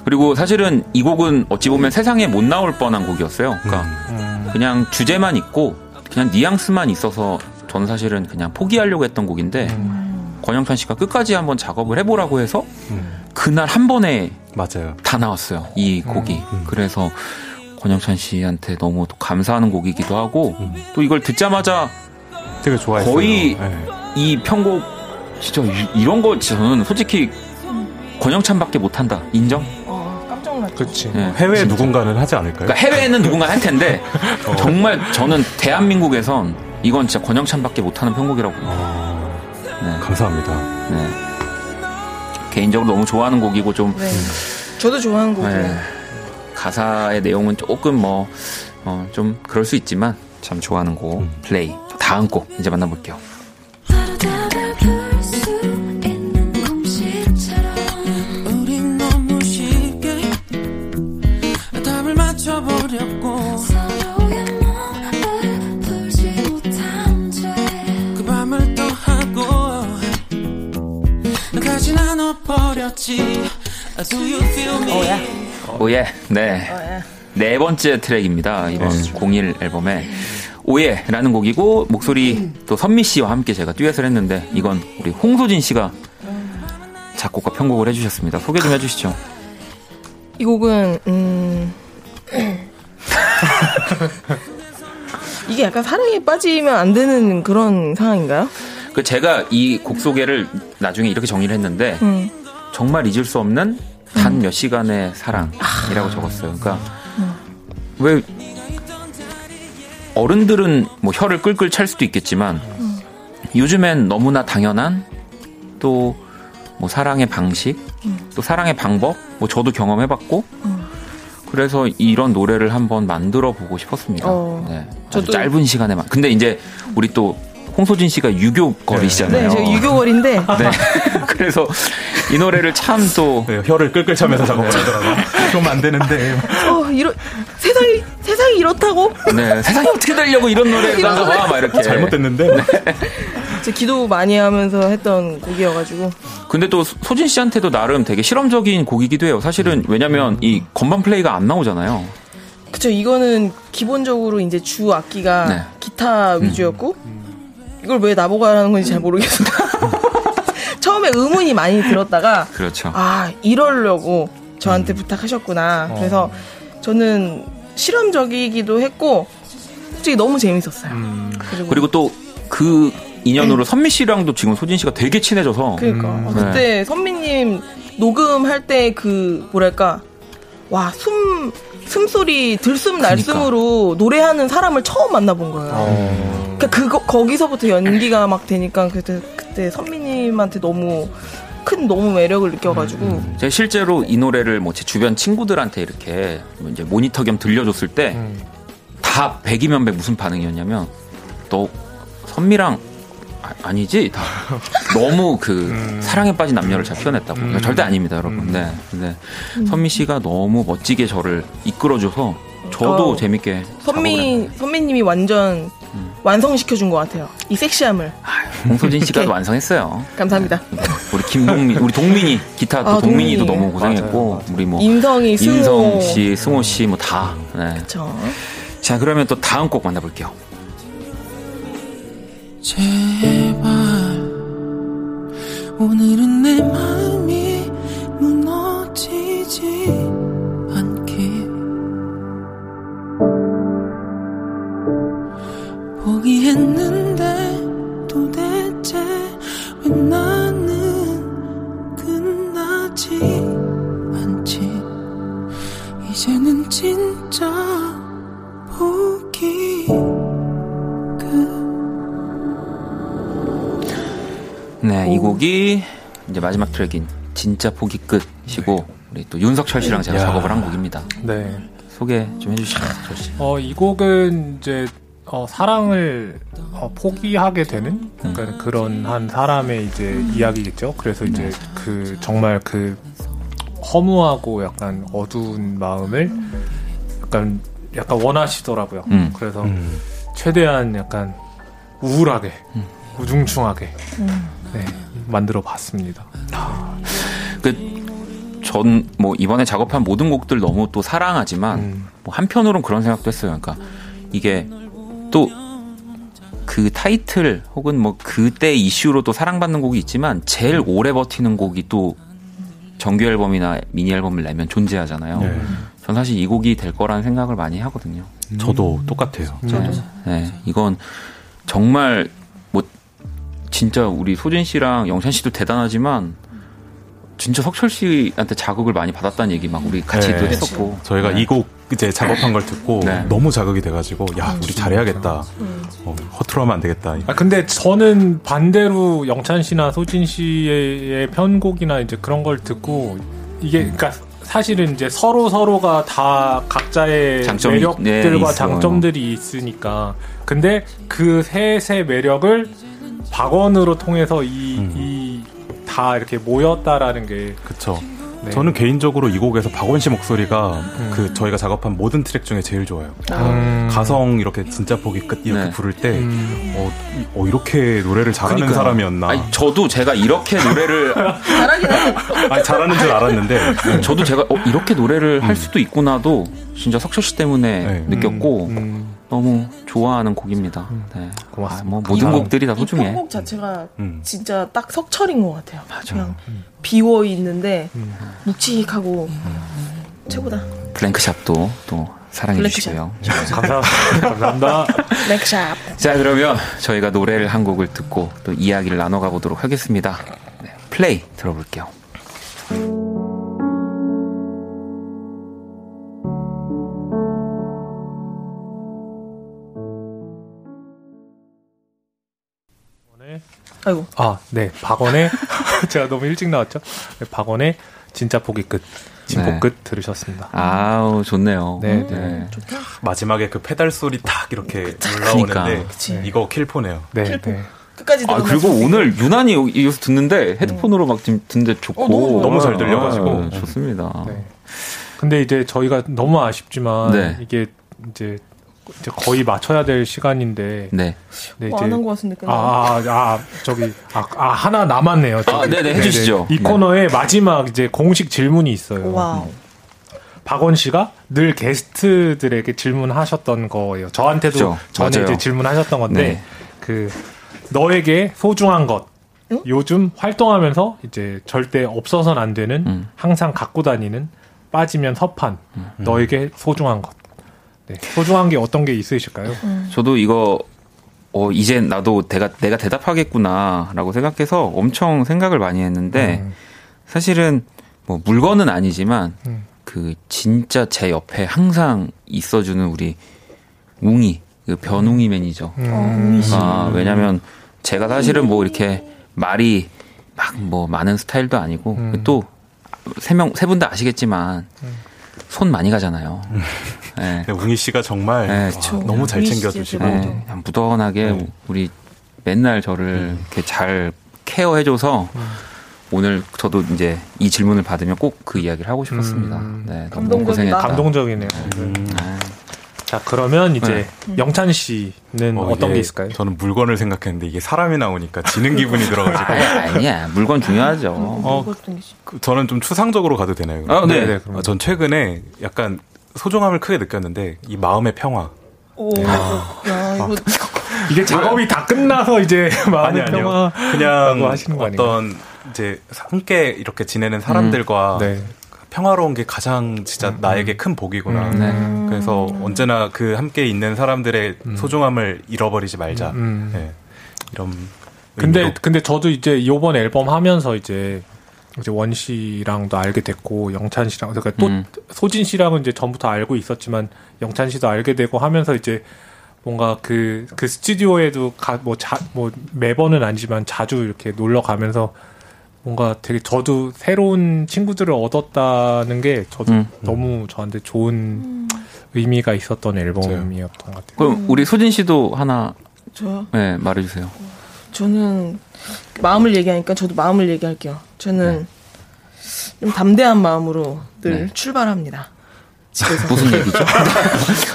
그리고 사실은 이 곡은 어찌 보면 세상에 못 나올 뻔한 곡이었어요. 그러니까 음. 그냥 주제만 있고 그냥 뉘앙스만 있어서 저는 사실은 그냥 포기하려고 했던 곡인데 음. 권영찬 씨가 끝까지 한번 작업을 해보라고 해서 음. 그날 한 번에 맞아요. 다 나왔어요. 이 곡이. 음, 음. 그래서 권영찬 씨한테 너무 감사하는 곡이기도 하고 음. 또 이걸 듣자마자 되게 좋아했어요. 거의 네. 이 편곡 진짜 이런 거 저는 솔직히 권영찬밖에 못한다. 인정? 어, 깜짝 놀랐죠. 그치. 네. 해외에 진짜. 누군가는 하지 않을까요? 그러니까 해외에는 누군가 할 텐데 어. 정말 저는 대한민국에선 이건 진짜 권영찬밖에 못하는 편곡이라고. 어. 네. 감사합니다. 네. 개인적으로 너무 좋아하는 곡이고 좀 네. 저도 좋아하는 곡이에요. 네. 가사의 내용은 조금 뭐 좀 어 그럴 수 있지만 참 좋아하는 곡 음. 플레이. 다음 곡 이제 만나볼게요. 오예, 오예, 네, 네 번째 트랙입니다. 이번 네. 공일 앨범에 오예라는 곡이고 목소리 또 선미 씨와 함께 제가 듀엣을 했는데 이건 우리 홍소진 씨가 작곡과 편곡을 해주셨습니다. 소개 좀 해주시죠. 이 곡은 음... 이게 약간 사랑에 빠지면 안 되는 그런 상황인가요? 그 제가 이 곡 소개를 나중에 이렇게 정리를 했는데 음. 정말 잊을 수 없는 단 몇 시간의 사랑이라고 아. 적었어요. 그러니까 음. 왜 어른들은 뭐 혀를 끌끌 찰 수도 있겠지만 음. 요즘엔 너무나 당연한 또 뭐 사랑의 방식, 음. 또 사랑의 방법, 뭐 저도 경험해봤고 음. 그래서 이런 노래를 한번 만들어 보고 싶었습니다. 어. 네. 저도 짧은 시간에만. 근데 이제 우리 또 홍소진 씨가 유교걸이시잖아요. 네, 제가 유교걸인데. 네. 그래서 이 노래를 참 또 네, 혀를 끌끌 차면서 작업을 하더라고요. 그러면 안 되는데. 어, 이런 세상이 세상이 이렇다고? 네, 세상이 어떻게 되려고 이런 노래를 하면서 막 막 이렇게 잘못됐는데. 네. 제 기도 많이 하면서 했던 곡이어가지고. 근데 또 소진 씨한테도 나름 되게 실험적인 곡이기도 해요. 사실은 왜냐면 이 건반 플레이가 안 나오잖아요. 그쵸, 이거는 기본적으로 이제 주 악기가 네. 기타 위주였고. 음. 이걸 왜 나보고 하라는 건지 잘 모르겠습니다. 처음에 의문이 많이 들었다가 그렇죠. 아, 이러려고 저한테 음. 부탁하셨구나. 어. 그래서 저는 실험적이기도 했고 솔직히 너무 재밌었어요. 음. 그리고, 그리고 또 그 인연으로 네. 선미 씨랑도 지금 소진 씨가 되게 친해져서 그러니까 음. 아, 그때 네. 선미님 녹음할 때 그 뭐랄까 와, 숨, 숨소리 들숨 날숨으로 그러니까. 노래하는 사람을 처음 만나본 거예요. 어. 그러니까 그거 거기서부터 연기가 막 되니까 그때 그때 선미님한테 너무 큰 너무 매력을 느껴가지고 음. 제가 실제로 이 노래를 뭐 제 주변 친구들한테 이렇게 이제 모니터 겸 들려줬을 때 다 백이면 백 무슨 반응이었냐면 너 선미랑 아, 아니지 다 너무 그 음. 사랑에 빠진 남녀를 잘 표현했다고. 그러니까 절대 아닙니다, 여러분. 음. 네, 근데 음. 선미 씨가 너무 멋지게 저를 이끌어줘서 저도 어, 재밌게 선미 선미님이 완전 완성시켜준 것 같아요. 이 섹시함을. 아유, 홍소진 씨가 이렇게. 완성했어요. 감사합니다. 네. 우리 김동민, 우리 동민이 기타 아, 동민이도 동민이. 너무 고생했고 맞아요. 우리 뭐 인성이, 승호. 인성 씨, 승호 씨 뭐 다. 네. 그렇죠. 자, 그러면 또 다음 곡 만나볼게요. 제발 오늘은 내 마음이 무너지지. 포기했는데 도대체 왜 나는 끝나지 않지? 이제는 진짜 포기. 끝. 네, 이 곡이 이제 마지막 트랙인 진짜 포기 끝이고 네. 우리 또 윤석철 씨랑 제가 야. 작업을 한 곡입니다. 네, 소개 좀 해주시죠, 저 씨. 어, 이 곡은 이제. 어, 사랑을 어, 포기하게 되는 그러니까 음. 그런 한 사람의 이제 이야기겠죠. 그래서 이제 음. 그 정말 그 허무하고 약간 어두운 마음을 약간 약간 원하시더라고요. 음. 그래서 음. 최대한 약간 우울하게 음. 우중충하게 음. 네, 만들어 봤습니다. 아, 그 전 뭐 이번에 작업한 모든 곡들 너무 또 사랑하지만 음. 뭐 한편으론 그런 생각도 했어요. 그러니까 이게 또 그 타이틀 혹은 뭐 그때 이슈로 또 사랑받는 곡이 있지만 제일 오래 버티는 곡이 또 정규 앨범이나 미니 앨범을 내면 존재하잖아요. 네. 전 사실 이 곡이 될 거라는 생각을 많이 하거든요. 음. 저도 똑같아요. 네. 저도. 네. 이건 정말 뭐 진짜 우리 소진 씨랑 영찬 씨도 대단하지만 진짜 석철 씨한테 자극을 많이 받았다는 얘기 막 우리 같이 네, 또 했었고 저희가 네. 이 곡 이제 작업한 걸 듣고 네. 너무 자극이 돼가지고 야 우리 잘해야겠다 어, 허투루 하면 안 되겠다. 아 근데 저는 반대로 영찬 씨나 소진 씨의 편곡이나 이제 그런 걸 듣고 이게 그러니까 사실은 이제 서로 서로가 다 각자의 장점이, 매력들과 네, 장점들이 있으니까 근데 그 셋의 매력을 박원으로 통해서 이, 음. 이 다 이렇게 모였다라는 게 그쵸. 네. 저는 개인적으로 이 곡에서 박원 씨 목소리가 음. 그 저희가 작업한 모든 트랙 중에 제일 좋아요. 음. 가성 이렇게 진짜 포기 끝 이렇게 네. 부를 때 음. 어, 어, 이렇게 노래를 잘하는 그러니까요. 사람이었나. 아니, 저도 제가 이렇게 노래를 잘하긴 아니, 잘하는 줄 알았는데 저도 제가 어, 이렇게 노래를 음. 할 수도 있구나도 진짜 석철 씨 때문에 네. 느꼈고 음. 음. 너무 좋아하는 곡입니다. 네. 고맙습니다. 아, 뭐 모든 곡들이 다 소중해. 이 편곡 자체가 음. 진짜 딱 석철인 것 같아요. 맞아. 그냥 음. 비워 있는데 음. 묵직하고 음. 최고다. 블랭크 샵도 또 사랑해 블랭크 주시고요. 감사합니다. 감사합니다. 블랭크 샵. 자, 그러면 저희가 노래를 한 곡을 듣고 또 이야기를 나눠가 보도록 하겠습니다. 네, 플레이 들어볼게요. 아이고. 아, 네. 박원의 제가 너무 일찍 나왔죠? 박원의 진짜 포기 끝. 진포 네. 끝 들으셨습니다. 아우 좋네요. 네, 네. 좋다. 마지막에 그 페달 소리 딱 이렇게 그치, 올라오는데 그러니까. 그치. 이거 킬포네요. 네. 킬포. 네. 끝까지 들으면 아, 그리고 오늘 유난히 여기서 듣는데 헤드폰으로 막 지금 듣는데 좋고 어, 너무, 너무 잘 들려가지고 아, 좋습니다. 네. 근데 이제 저희가 너무 아쉽지만 네. 이게 이제 이제 거의 맞춰야 될 시간인데. 네. 네 뭐 이제 안 한 것 같은데. 아, 아, 저기 아, 아 하나 남았네요. 저기. 아, 네네 해주시죠. 이 코너의 네. 마지막 이제 공식 질문이 있어요. 와우. 박원 씨가 늘 게스트들에게 질문하셨던 거예요. 저한테도 그렇죠. 전에 맞아요. 이제 질문하셨던 건데 네. 그 너에게 소중한 것. 응? 요즘 활동하면서 이제 절대 없어서는 안 되는 음. 항상 갖고 다니는 빠지면 서판. 음. 너에게 소중한 것. 네, 소중한 게 어떤 게 있으실까요? 음. 저도 이거 어, 이제 나도 내가, 내가 대답하겠구나라고 생각해서 엄청 생각을 많이 했는데 음. 사실은 뭐 물건은 아니지만 음. 그 진짜 제 옆에 항상 있어주는 우리 웅이, 그 변웅이 매니저. 음. 아, 왜냐면 제가 사실은 뭐 이렇게 말이 막 뭐 많은 스타일도 아니고 음. 또 세 명, 세 분 다 아시겠지만 음. 손 많이 가잖아요. 음. 네. 네, 웅이 씨가 정말 네, 와, 너무 잘 챙겨주시고 네, 무던하게 네. 우리 맨날 저를 이렇게 잘 케어해줘서 음. 오늘 저도 이제 이 질문을 받으면 꼭 그 이야기를 하고 싶었습니다. 네, 너무 감동적이다. 고생했다. 감동적이네요. 음. 네. 자 그러면 이제 네. 영찬 씨는 어, 어떤 게 있을까요? 저는 물건을 생각했는데 이게 사람이 나오니까 지는 기분이 들어가지고 아니야 물건 중요하죠. 어, 저는 좀 추상적으로 가도 되나요? 아, 네. 네, 네, 전 최근에 약간 소중함을 크게 느꼈는데 이 마음의 평화. 오, 네. 아, 야, 이거. 이게 작업이 다 끝나서 이제 마음의 아니, 평화. 그냥 하시는 거 어떤 이제 함께 이렇게 지내는 사람들과 음, 네. 평화로운 게 가장 진짜 음, 나에게 큰 복이구나. 음, 네. 그래서 음. 언제나 그 함께 있는 사람들의 음. 소중함을 잃어버리지 말자. 음. 네. 이런. 근데 의미로. 근데 저도 이제 이번 앨범 하면서 이제. 이제 원 씨랑도 알게 됐고 영찬 씨랑 그러니까 또 음. 소진 씨랑은 이제 전부터 알고 있었지만 영찬 씨도 알게 되고 하면서 이제 뭔가 그, 그 스튜디오에도 가, 뭐, 자, 뭐 매번은 아니지만 자주 이렇게 놀러 가면서 뭔가 되게 저도 새로운 친구들을 얻었다는 게 저도 음. 너무 저한테 좋은 음. 의미가 있었던 앨범이었던 것 같아요. 그럼 우리 소진 씨도 하나 저요? 네, 말해주세요. 저는 마음을 얘기하니까 저도 마음을 얘기할게요. 저는 네. 좀 담대한 마음으로 늘 네. 출발합니다. 집에서. 무슨 얘기죠?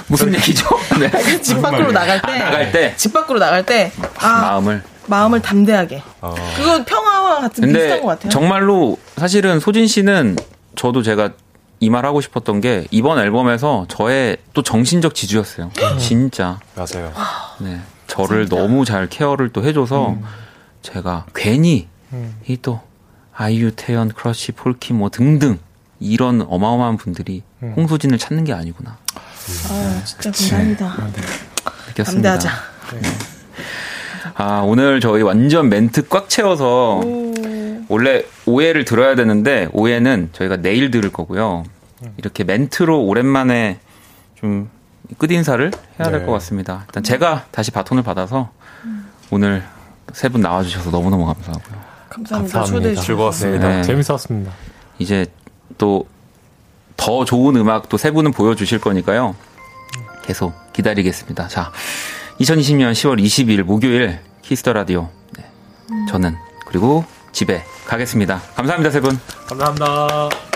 무슨 얘기죠? 네. 집 밖으로 나갈 때, 아, 나갈 때, 집 밖으로 나갈 때 아, 마음을 마음을 담대하게. 어. 그거 평화와 같은 비슷한 것 같아요. 정말로 사실은 소진 씨는 저도 제가 이 말 하고 싶었던 게 이번 앨범에서 저의 또 정신적 지주였어요. 진짜. 맞아요. 네. 저를 진짜? 너무 잘 케어를 또 해줘서 음. 제가 괜히 음. 이 또 아이유, 태연, 크러쉬, 폴킴 뭐 등등 이런 어마어마한 분들이 음. 홍소진을 찾는 게 아니구나. 음. 아 네. 진짜 감사합니다. 네. 느꼈습니다. 감사하자. 네. 아 오늘 저희 완전 멘트 꽉 채워서 오. 원래 오해를 들어야 되는데 오해는 저희가 내일 들을 거고요. 음. 이렇게 멘트로 오랜만에 좀 끝인사를 해야 네. 될 것 같습니다. 일단 제가 다시 바톤을 받아서 음. 오늘 세 분 나와주셔서 너무너무 감사하고요. 감사합니다. 감사합니다. 초대해주셔서. 즐거웠습니다. 네. 재밌었습니다. 이제 또 더 좋은 음악 또 세 분은 보여주실 거니까요. 계속 기다리겠습니다. 자, 이천이십년 시월 이십이일 목요일 키스더 라디오. 네. 저는 그리고 집에 가겠습니다. 감사합니다, 세 분. 감사합니다.